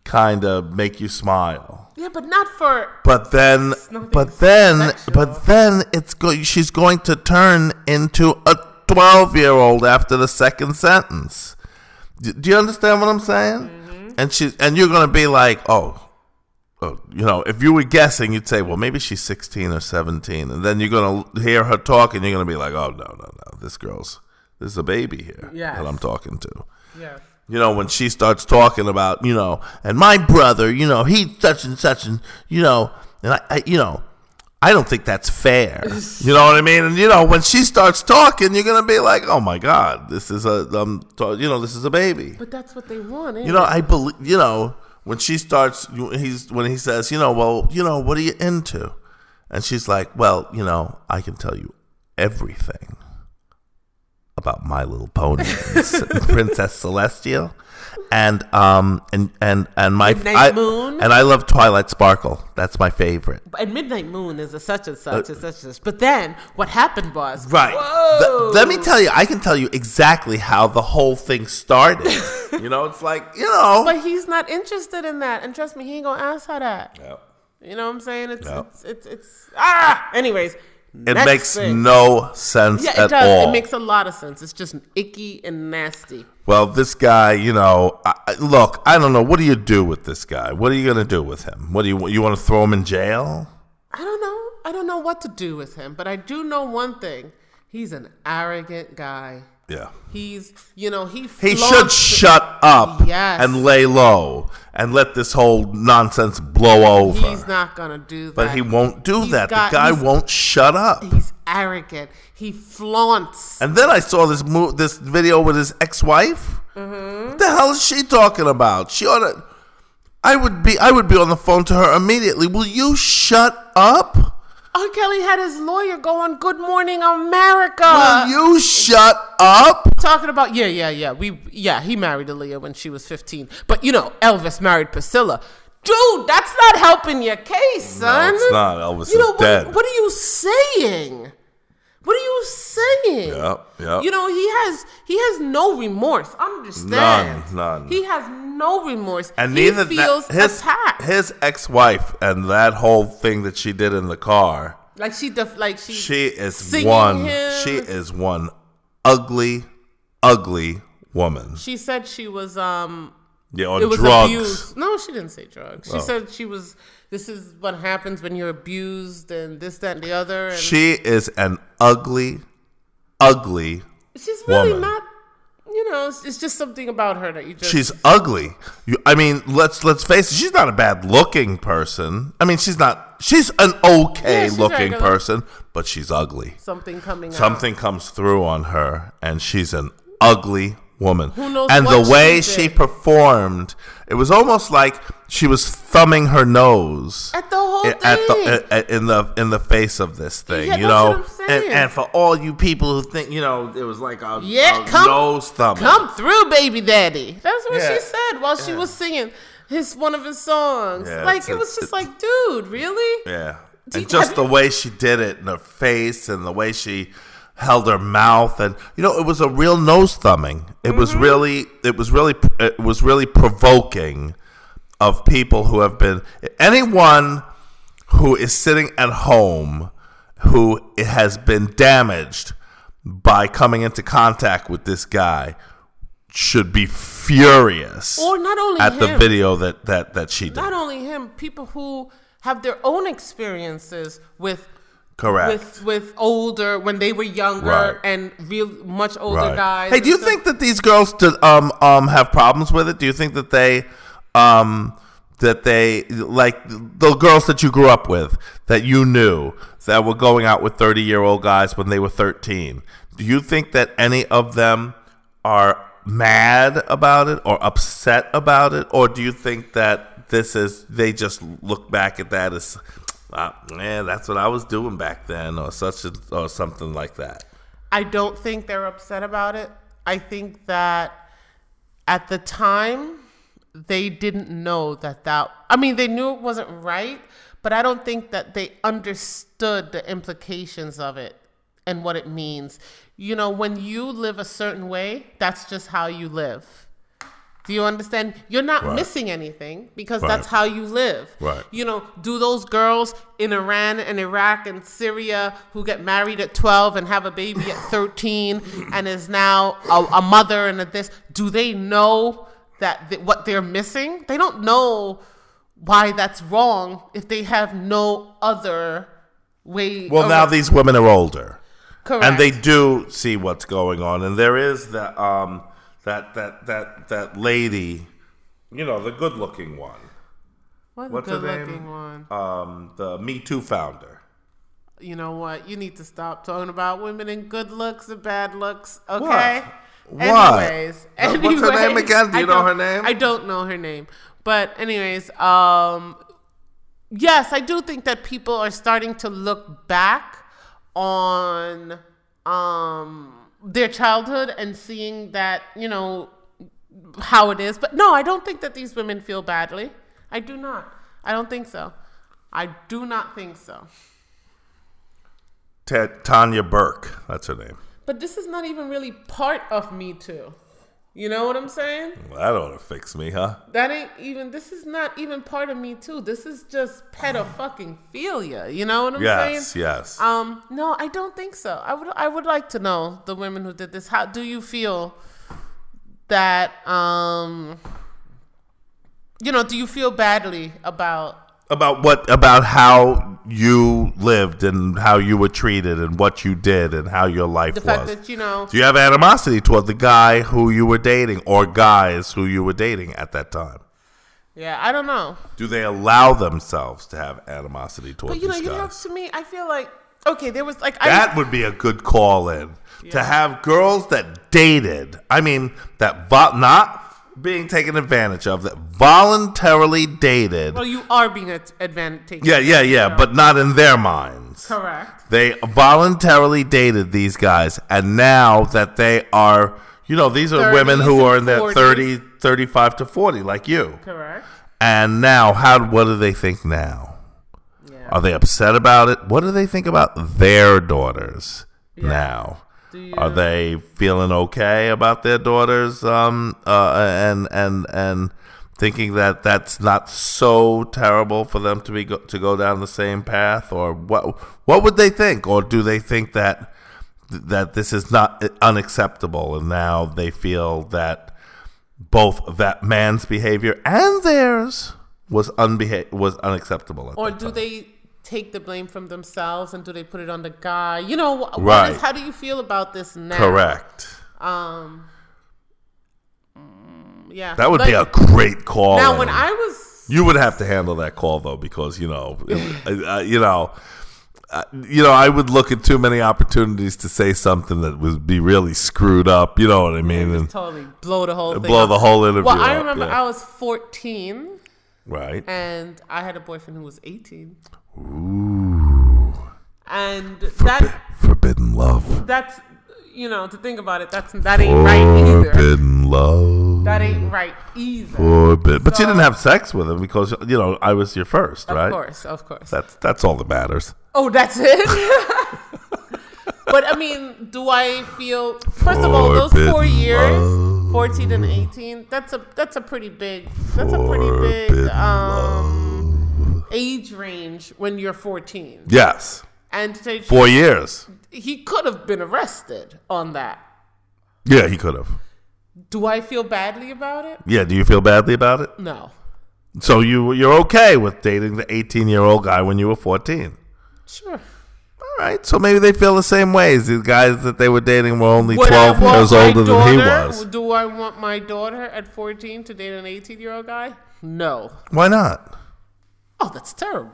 kind of make you smile. Yeah, but not for. But then it's going. She's going to turn into a 12-year-old after the second sentence. Do you understand what I'm saying? Mm-hmm. And you're going to be like, oh, you know, if you were guessing, you'd say, well, maybe she's 16 or 17, and then you're going to hear her talk, and you're going to be like, oh no, this is a baby here that I'm talking to. Yeah. You know, when she starts talking about, you know, and my brother, you know, he's such and such, and, you know, and I you know, I don't think that's fair. You know what I mean? And, you know, when she starts talking, you're going to be like, oh, my God, this is a baby. But that's what they want. You know, I believe, you know, when she starts, when he says, you know, well, you know, what are you into? And she's like, well, you know, I can tell you everything about My Little Pony and Princess Celestia and my Midnight Moon. And I love Twilight Sparkle. That's my favorite. And Midnight Moon is a such and such and such and such. But then what happened was right. Let me tell you, I can tell you exactly how the whole thing started. You know, it's like, you know. But he's not interested in that. And trust me, he ain't gonna ask her that. Yep. You know what I'm saying? Anyways. It makes no sense at all. Yeah, it does. It makes a lot of sense. It's just icky and nasty. Well, this guy, you know, look, I don't know. What do you do with this guy? What are you going to do with him? What do you want to throw him in jail? I don't know. I don't know what to do with him, but I do know one thing. He's an arrogant guy. Yeah. He's, you know, he should shut up and lay low and let this whole nonsense blow over. He's not going to do that. But he won't do that. The guy won't shut up. He's arrogant. He flaunts. And then I saw this video with his ex-wife. Mm-hmm. What the hell is she talking about? She ought to. I would be on the phone to her immediately. Will you shut up? R. Kelly had his lawyer go on Good Morning America. Will you shut up? Talking about, he married Aaliyah when she was 15. But, you know, Elvis married Priscilla. Dude, that's not helping your case, son. No, it's not. Elvis is dead. What are you saying? Yep. You know, he has no remorse. Understand? None. He has no remorse. And he feels attacked. His ex-wife and that whole thing that she did in the car. She is one. She is one ugly, ugly woman. She said she was on drugs. Abuse. No, she didn't say drugs. She said she was. This is what happens when you're abused and this, that, and the other. And she is an ugly, ugly She's really woman. Not, you know, it's just something about her that you just... She's ugly. I mean, let's face it. She's not a bad-looking person. I mean, she's not... She's an okay-looking person, but she's ugly. Something comes through on her, and she's an ugly woman. Who knows and the way she performed... It was almost like she was thumbing her nose at the whole thing. In the face of this thing, yeah, you know. That's what I'm saying. And for all you people who think, you know, it was like a nose thumbing. Come through, baby daddy. That's what she said while she was singing one of his songs. Yeah, like it was just like, dude, really? Yeah. And just the way she did it, and her face, and the way she held her mouth, and you know, it was a real nose thumbing. It mm-hmm. was really, it was really provoking of people who have been anyone who is sitting at home who has been damaged by coming into contact with this guy should be furious. Or not only at him, the video that she did. Not only him, people who have their own experiences with. Correct. With older, when they were younger and real much older guys. Hey, do you think that these girls have problems with it? Do you think that they like the girls that you grew up with, that you knew, that were going out with 30-year-old guys when they were 13? Do you think that any of them are mad about it or upset about it? Or do you think that they just look back at that as... that's what I was doing back then, or something like that. I don't think they're upset about it. I think that at the time they didn't know that. I mean, they knew it wasn't right, But I don't think that they understood the implications of it and what it means. You know, when you live a certain way, that's just how you live. Do you understand? You're not missing anything because that's how you live. Right. You know, do those girls in Iran and Iraq and Syria who get married at 12 and have a baby at 13 and is now a mother and a this, do they know that what they're missing? They don't know why that's wrong if they have no other way. Well, now these women are older. Correct. And they do see what's going on. And there is the... That lady, you know, the good-looking one. What's her name? Good-looking one. The Me Too founder. You know what? You need to stop talking about women and good looks and bad looks. Okay. What? Anyways, what's her name again? Do you know her name? I don't know her name, but anyways, yes, I do think that people are starting to look back on their childhood and seeing that, you know, how it is. But no, I don't think that these women feel badly. I do not. I don't think so. I do not think so. Tarana Burke, that's her name. But this is not even really part of Me Too. You know what I'm saying? Well, that ought to fix me, huh? That ain't even, this is not even part of Me Too. This is just pedophilia. You know what I'm saying? Yes. No, I don't think so. I would like to know the women who did this. How do you feel that, you know, do you feel badly about how you lived and how you were treated and what you did and how your life was. The fact that, you know... Do you have animosity toward the guy who you were dating or guys who you were dating at that time? Yeah, I don't know. Do they allow themselves to have animosity toward these guys? But, you know, to me, I feel like... Okay, there was like... That would be a good call-in. Yeah. To have girls that dated. I mean, that... Not... being taken advantage of, that voluntarily dated. Well, you are being taken advantage. Yeah, but not in their minds. Correct. They voluntarily dated these guys, and now that they are, you know, these are women who are in their 30, 35 to 40, like you. Correct. And now, what do they think now? Yeah. Are they upset about it? What do they think about their daughters now? Are they feeling okay about their daughters and thinking that that's not so terrible for them to go down the same path? Or what would they think? Or do they think that this is not unacceptable, and now they feel that both that man's behavior and theirs was unacceptable at that time? Or do they take the blame from themselves, and do they put it on the guy? You know, how do you feel about this now? Correct. Yeah. That would be a great call. Now, when I was... You would have to handle that call, though, because, you know, I would look at too many opportunities to say something that would be really screwed up. You know what I mean? And totally blow the whole thing up. Blow the whole interview up. Well, I remember I was 14... Right. And I had a boyfriend who was 18. Ooh. And forbidden love. That's, you know, to think about it, that ain't right either. Forbidden love. That ain't right either. But you didn't have sex with him because, you know, I was your first, right? Of course. That's all that matters. Oh, that's it? But, I mean, do I feel... First of all, those 4 years, 14 and 18, that's a pretty big age range when you're 14. Yes. And to tell you 4 years. He could have been arrested on that. Yeah, he could have. Do I feel badly about it? Yeah, do you feel badly about it? No. So you're okay with dating the 18-year-old guy when you were 14? Sure. All right, so maybe they feel the same ways. The guys that they were dating were only 12 years older than he was. Do I want my daughter at 14 to date an 18-year-old guy? No. Why not? Oh, that's terrible.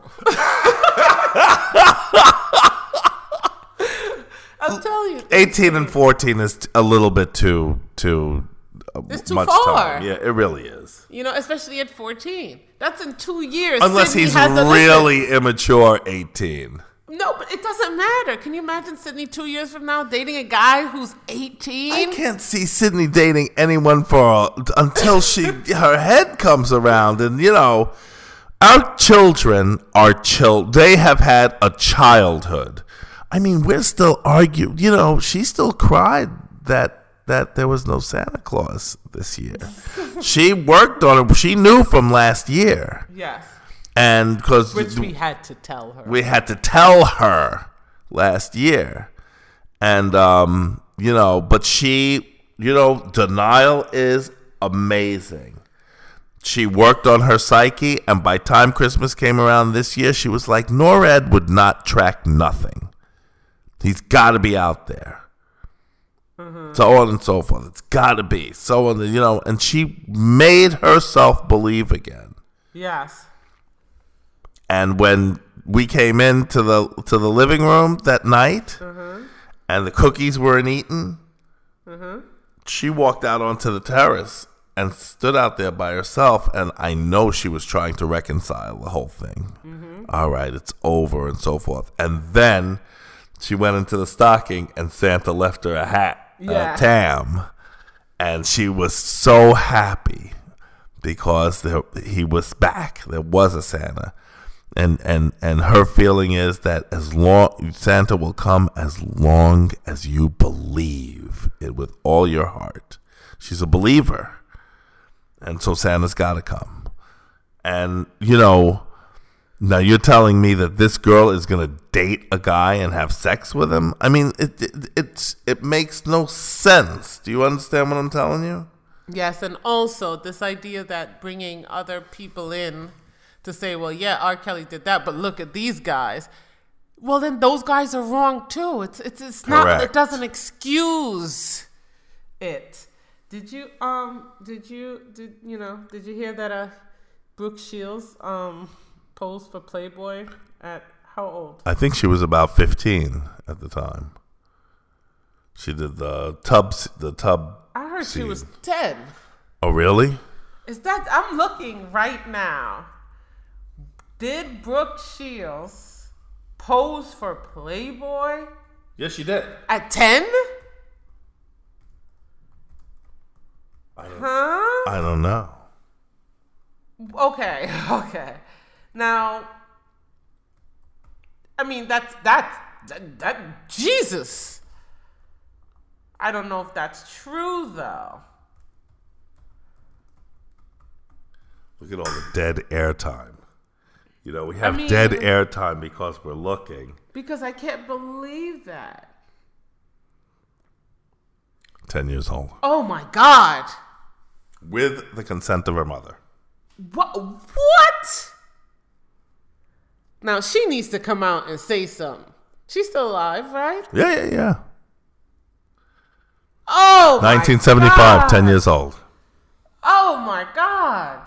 I'll tell you. 18 and 14 is a little bit too it's too much far. Time. Yeah, it really is. You know, especially at 14. That's in 2 years. Unless Sydney he's really immature 18. No, but it doesn't matter. Can you imagine Sydney 2 years from now dating a guy who's 18? I can't see Sydney dating anyone until her head comes around, and you know, Our children are they have had a childhood. I mean, we're still arguing. You know, she still cried that there was no Santa Claus this year. She worked on it. She knew from last year. Yes. And because we had to tell her. We had to tell her last year. And, you know, but she, you know, denial is amazing. She worked on her psyche, and by time Christmas came around this year, she was like, NORAD would not track nothing. He's got to be out there. Mm-hmm. So on and so forth. It's got to be. So on, you know, and she made herself believe again. Yes. And when we came into the living room that night, mm-hmm. and the cookies weren't eaten, mm-hmm. she walked out onto the terrace and stood out there by herself, and I know she was trying to reconcile the whole thing. Mm-hmm. All right, it's over, and so forth. And then she went into the stocking, and Santa left her a hat, a tam, and she was so happy because he was back. There was a Santa, and her feeling is that Santa will come as long as you believe it with all your heart. She's a believer. And so Santa's got to come. And, you know, now you're telling me that this girl is going to date a guy and have sex with him? I mean, it makes no sense. Do you understand what I'm telling you? Yes, and also this idea that bringing other people in to say, well, yeah, R. Kelly did that, but look at these guys. Well, then those guys are wrong, too. It's not, it doesn't excuse it. Did you hear that Brooke Shields posed for Playboy at how old? I think she was about 15 at the time. She did the tub. I heard scene. She was 10. Oh, really? I'm looking right now. Did Brooke Shields pose for Playboy? Yes, she did. At 10? I don't know. Okay. Now, I mean, that's Jesus. I don't know if that's true, though. Look at all the dead airtime. You know, we have dead airtime because we're looking. Because I can't believe that. 10 years old. Oh, my God. With the consent of her mother. What? Now, she needs to come out and say something. She's still alive, right? Yeah. Oh, 1975, my God. 10 years old. Oh, my God.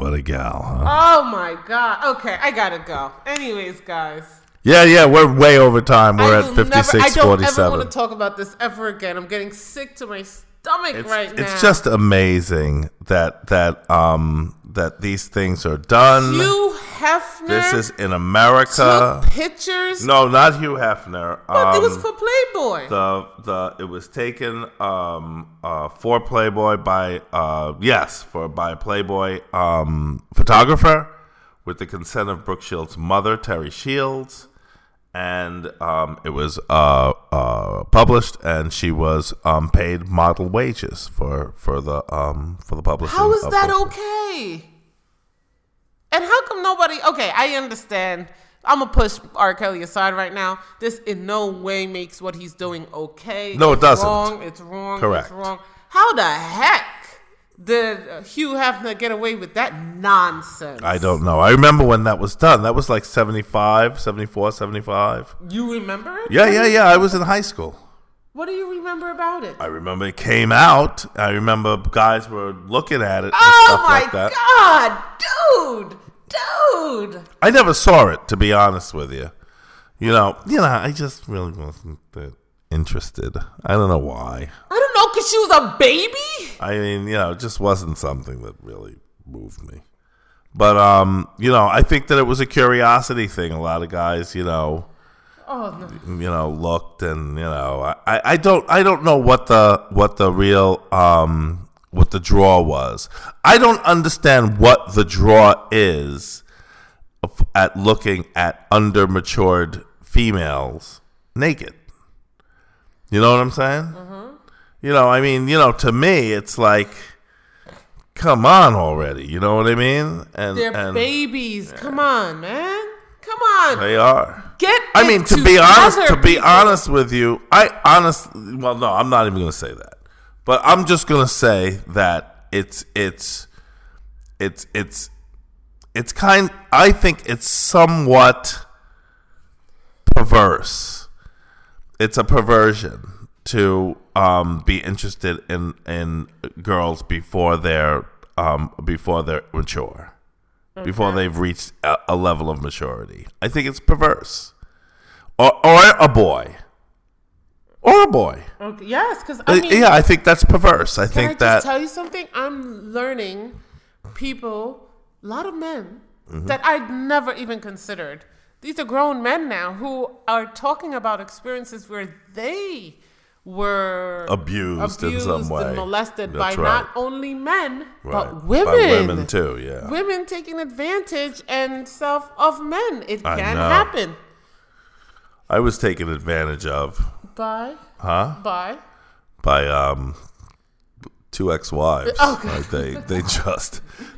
What a gal, huh? Oh, my God. Okay, I got to go. Anyways, guys. Yeah, we're way over time. We're at 56:47. I don't ever want to talk about this ever again. I'm getting sick to my stomach right now. It's just amazing that these things are done. Hugh Hefner. This is in America. Took pictures. No, not Hugh Hefner. Well, it was for Playboy. It was taken for Playboy by Playboy photographer with the consent of Brooke Shields' mother, Terry Shields. And it was published, and she was paid model wages for the publishing. How is that okay? And how come nobody? Okay, I understand. I'm gonna push R. Kelly aside right now. This in no way makes what he's doing okay. No, it doesn't. It's wrong. Correct. It's wrong. How the heck did Hugh Hefner get away with that nonsense? I don't know. I remember when that was done. That was like 75. You remember it? Yeah. I was in high school. What do you remember about it? I remember it came out. I remember guys were looking at it and stuff like that. Oh, my God. Dude. I never saw it, to be honest with you. You know, I just really wasn't that interested. I don't know why. I don't know, because she was a baby? I mean, you know, it just wasn't something that really moved me. But, you know, I think that it was a curiosity thing. A lot of guys, you know, looked and, you know, I don't know what the real what the draw was. I don't understand what the draw is at looking at under-matured females naked. You know what I'm saying? Mm-hmm. You know, I mean, you know, to me, it's like, come on already. You know what I mean? And they're babies. Yeah. Come on, man. Come on. They are. Get. I mean, to be honest with you, I honestly, well, no, I'm not even going to say that. But I'm just going to say that it's kind, I think it's somewhat perverse. It's a perversion to be interested in girls before they're mature. Okay. Before they've reached a level of maturity. I think it's perverse. Or a boy. Or a boy. Okay, yes, because I mean, yeah, I think that's perverse. Can I just tell you something? I'm learning people, a lot of men that I'd never even considered. These are grown men now who are talking about experiences where they were abused in some way, and molested by not only men but women. By women too, yeah. Women taking advantage of men. It can happen. I was taken advantage of. By two ex-wives. Okay. Like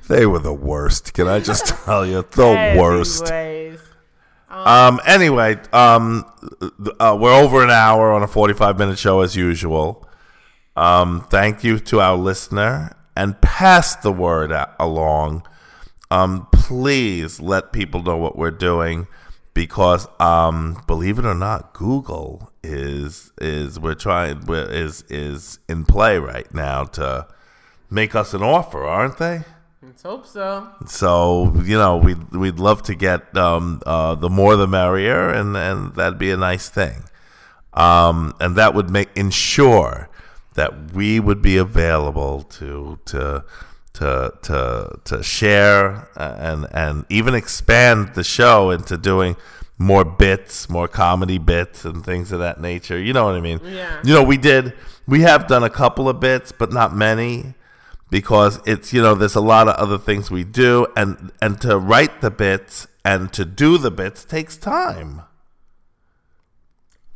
they were the worst. Can I just tell you, worst. We're over an hour on a 45-minute show as usual. Thank you to our listener, and pass the word along. Please let people know what we're doing. Because, believe it or not, Google is in play right now to make us an offer, aren't they? Let's hope so. So, you know, we'd love to get the more the merrier, and that'd be a nice thing. And that would ensure that we would be available to share and even expand the show into doing more bits, more comedy bits and things of that nature. You know what I mean? Yeah. You know, we have done a couple of bits, but not many, because it's, you know, there's a lot of other things we do, and to write the bits and to do the bits takes time.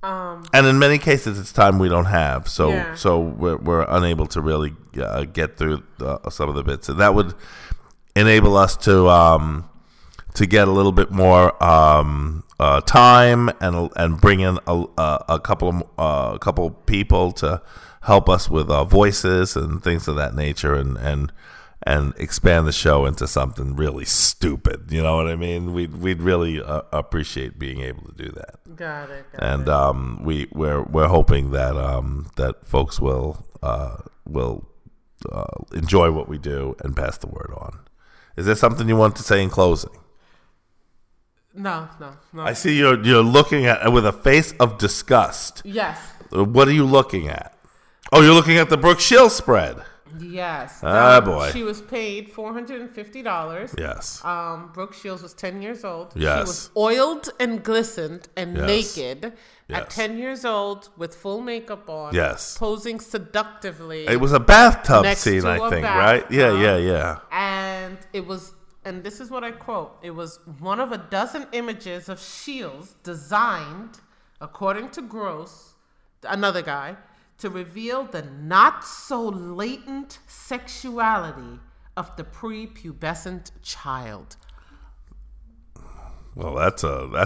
And in many cases, it's time we don't have, so we're unable to really get through some of the bits, and that would enable us to get a little bit more time and bring in a couple people to help us with our voices and things of that nature, and expand the show into something really stupid. You know what I mean? We'd really appreciate being able to do that. Got it. And we're hoping that that folks will enjoy what we do and pass the word on. Is there something you want to say in closing? No. I see you're looking at with a face of disgust. Yes. What are you looking at? Oh, you're looking at the Brooke Shields spread. Yes. Ah, boy. She was paid $450. Yes. Brooke Shields was 10 years old. Yes. She was oiled and glistened and naked at 10 years old with full makeup on. Yes. Posing seductively. It was a bathtub scene, I think, right? Yeah. And it was, and this is what I quote, it was one of a dozen images of Shields designed, according to Gross, another guy, to reveal the not-so-latent sexuality of the prepubescent child. Well, that's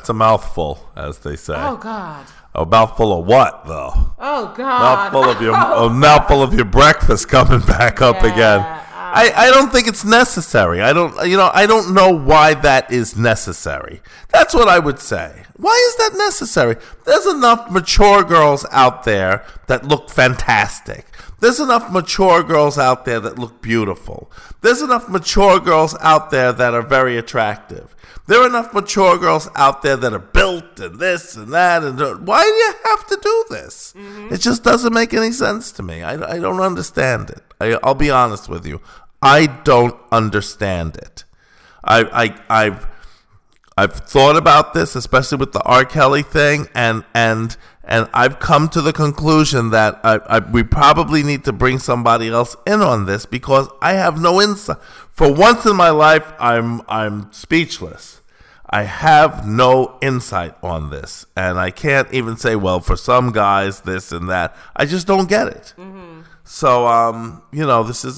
a mouthful, as they say. Oh, God. A mouthful of what, though? Oh, God. A mouthful of your breakfast coming back up again. I don't think it's necessary. I don't know why that is necessary. That's what I would say. Why is that necessary? There's enough mature girls out there that look fantastic. There's enough mature girls out there that look beautiful. There's enough mature girls out there that are very attractive. There are enough mature girls out there that are built and this and that. And why do you have to do this? Mm-hmm. It just doesn't make any sense to me. I don't understand it. I'll be honest with you. I don't understand it. I've thought about this, especially with the R. Kelly thing, and And I've come to the conclusion that we probably need to bring somebody else in on this because I have no insight. For once in my life, I'm speechless. I have no insight on this. And I can't even say, well, for some guys, this and that. I just don't get it. Mm-hmm. So, you know, this is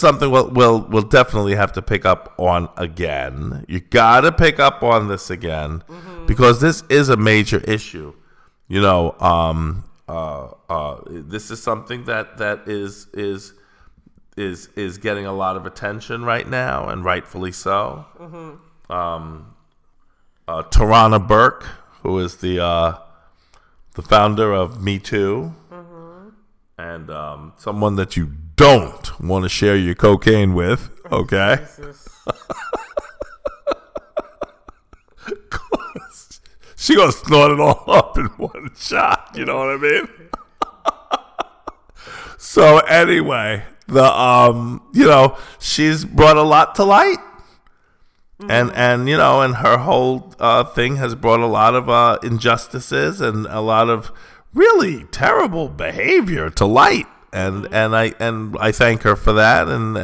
something we'll definitely have to pick up on again. You got to pick up on this again, mm-hmm. because this is a major issue. You know, this is something that is getting a lot of attention right now, and rightfully so. Mm-hmm. Tarana Burke, who is the founder of Me Too, mm-hmm. and someone that you don't want to share your cocaine with, okay? She gonna snort it all up in one shot, you know what I mean? So anyway, you know, she's brought a lot to light, mm-hmm. and you know, and her whole thing has brought a lot of injustices and a lot of really terrible behavior to light. And mm-hmm. and I thank her for that, and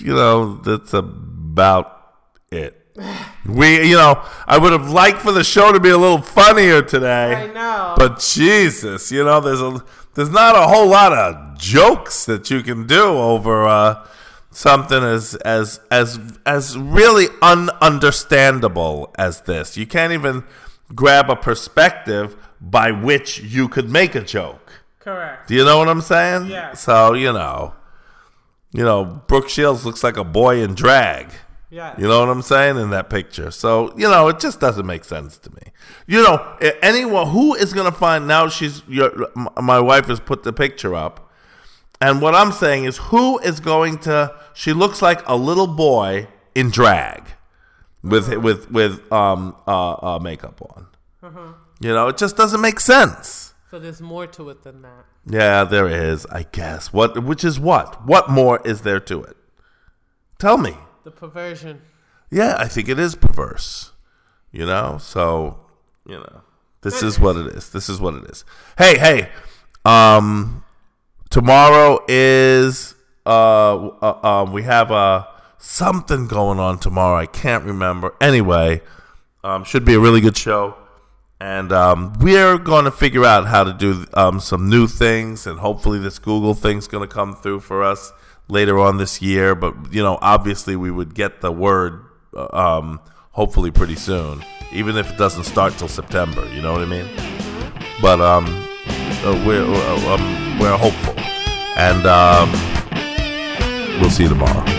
you know, that's about it. We, you know, I would have liked for the show to be a little funnier today. I know, but Jesus, you know, there's not a whole lot of jokes that you can do over something as really ununderstandable as this. You can't even grab a perspective by which you could make a joke. Correct. Do you know what I'm saying? Yeah. So, you know, Brooke Shields looks like a boy in drag. Yeah. You know what I'm saying? In that picture. So, you know, it just doesn't make sense to me. You know, anyone who is going to find now my wife has put the picture up. And what I'm saying is who is going to, she looks like a little boy in drag with makeup on. Mm-hmm. You know, it just doesn't make sense. So there's more to it than that. Yeah, there is, I guess. What more is there to it? Tell me. The perversion. Yeah, I think it is perverse. You know, so, you know, this is what it is. This is what it is. Hey, tomorrow is, we have something going on tomorrow. I can't remember. Anyway, should be a really good show. And we're going to figure out how to do some new things, and hopefully this Google thing's going to come through for us later on this year. But, you know, obviously we would get the word hopefully pretty soon, even if it doesn't start till September. You know what I mean? But we're hopeful. And we'll see you tomorrow.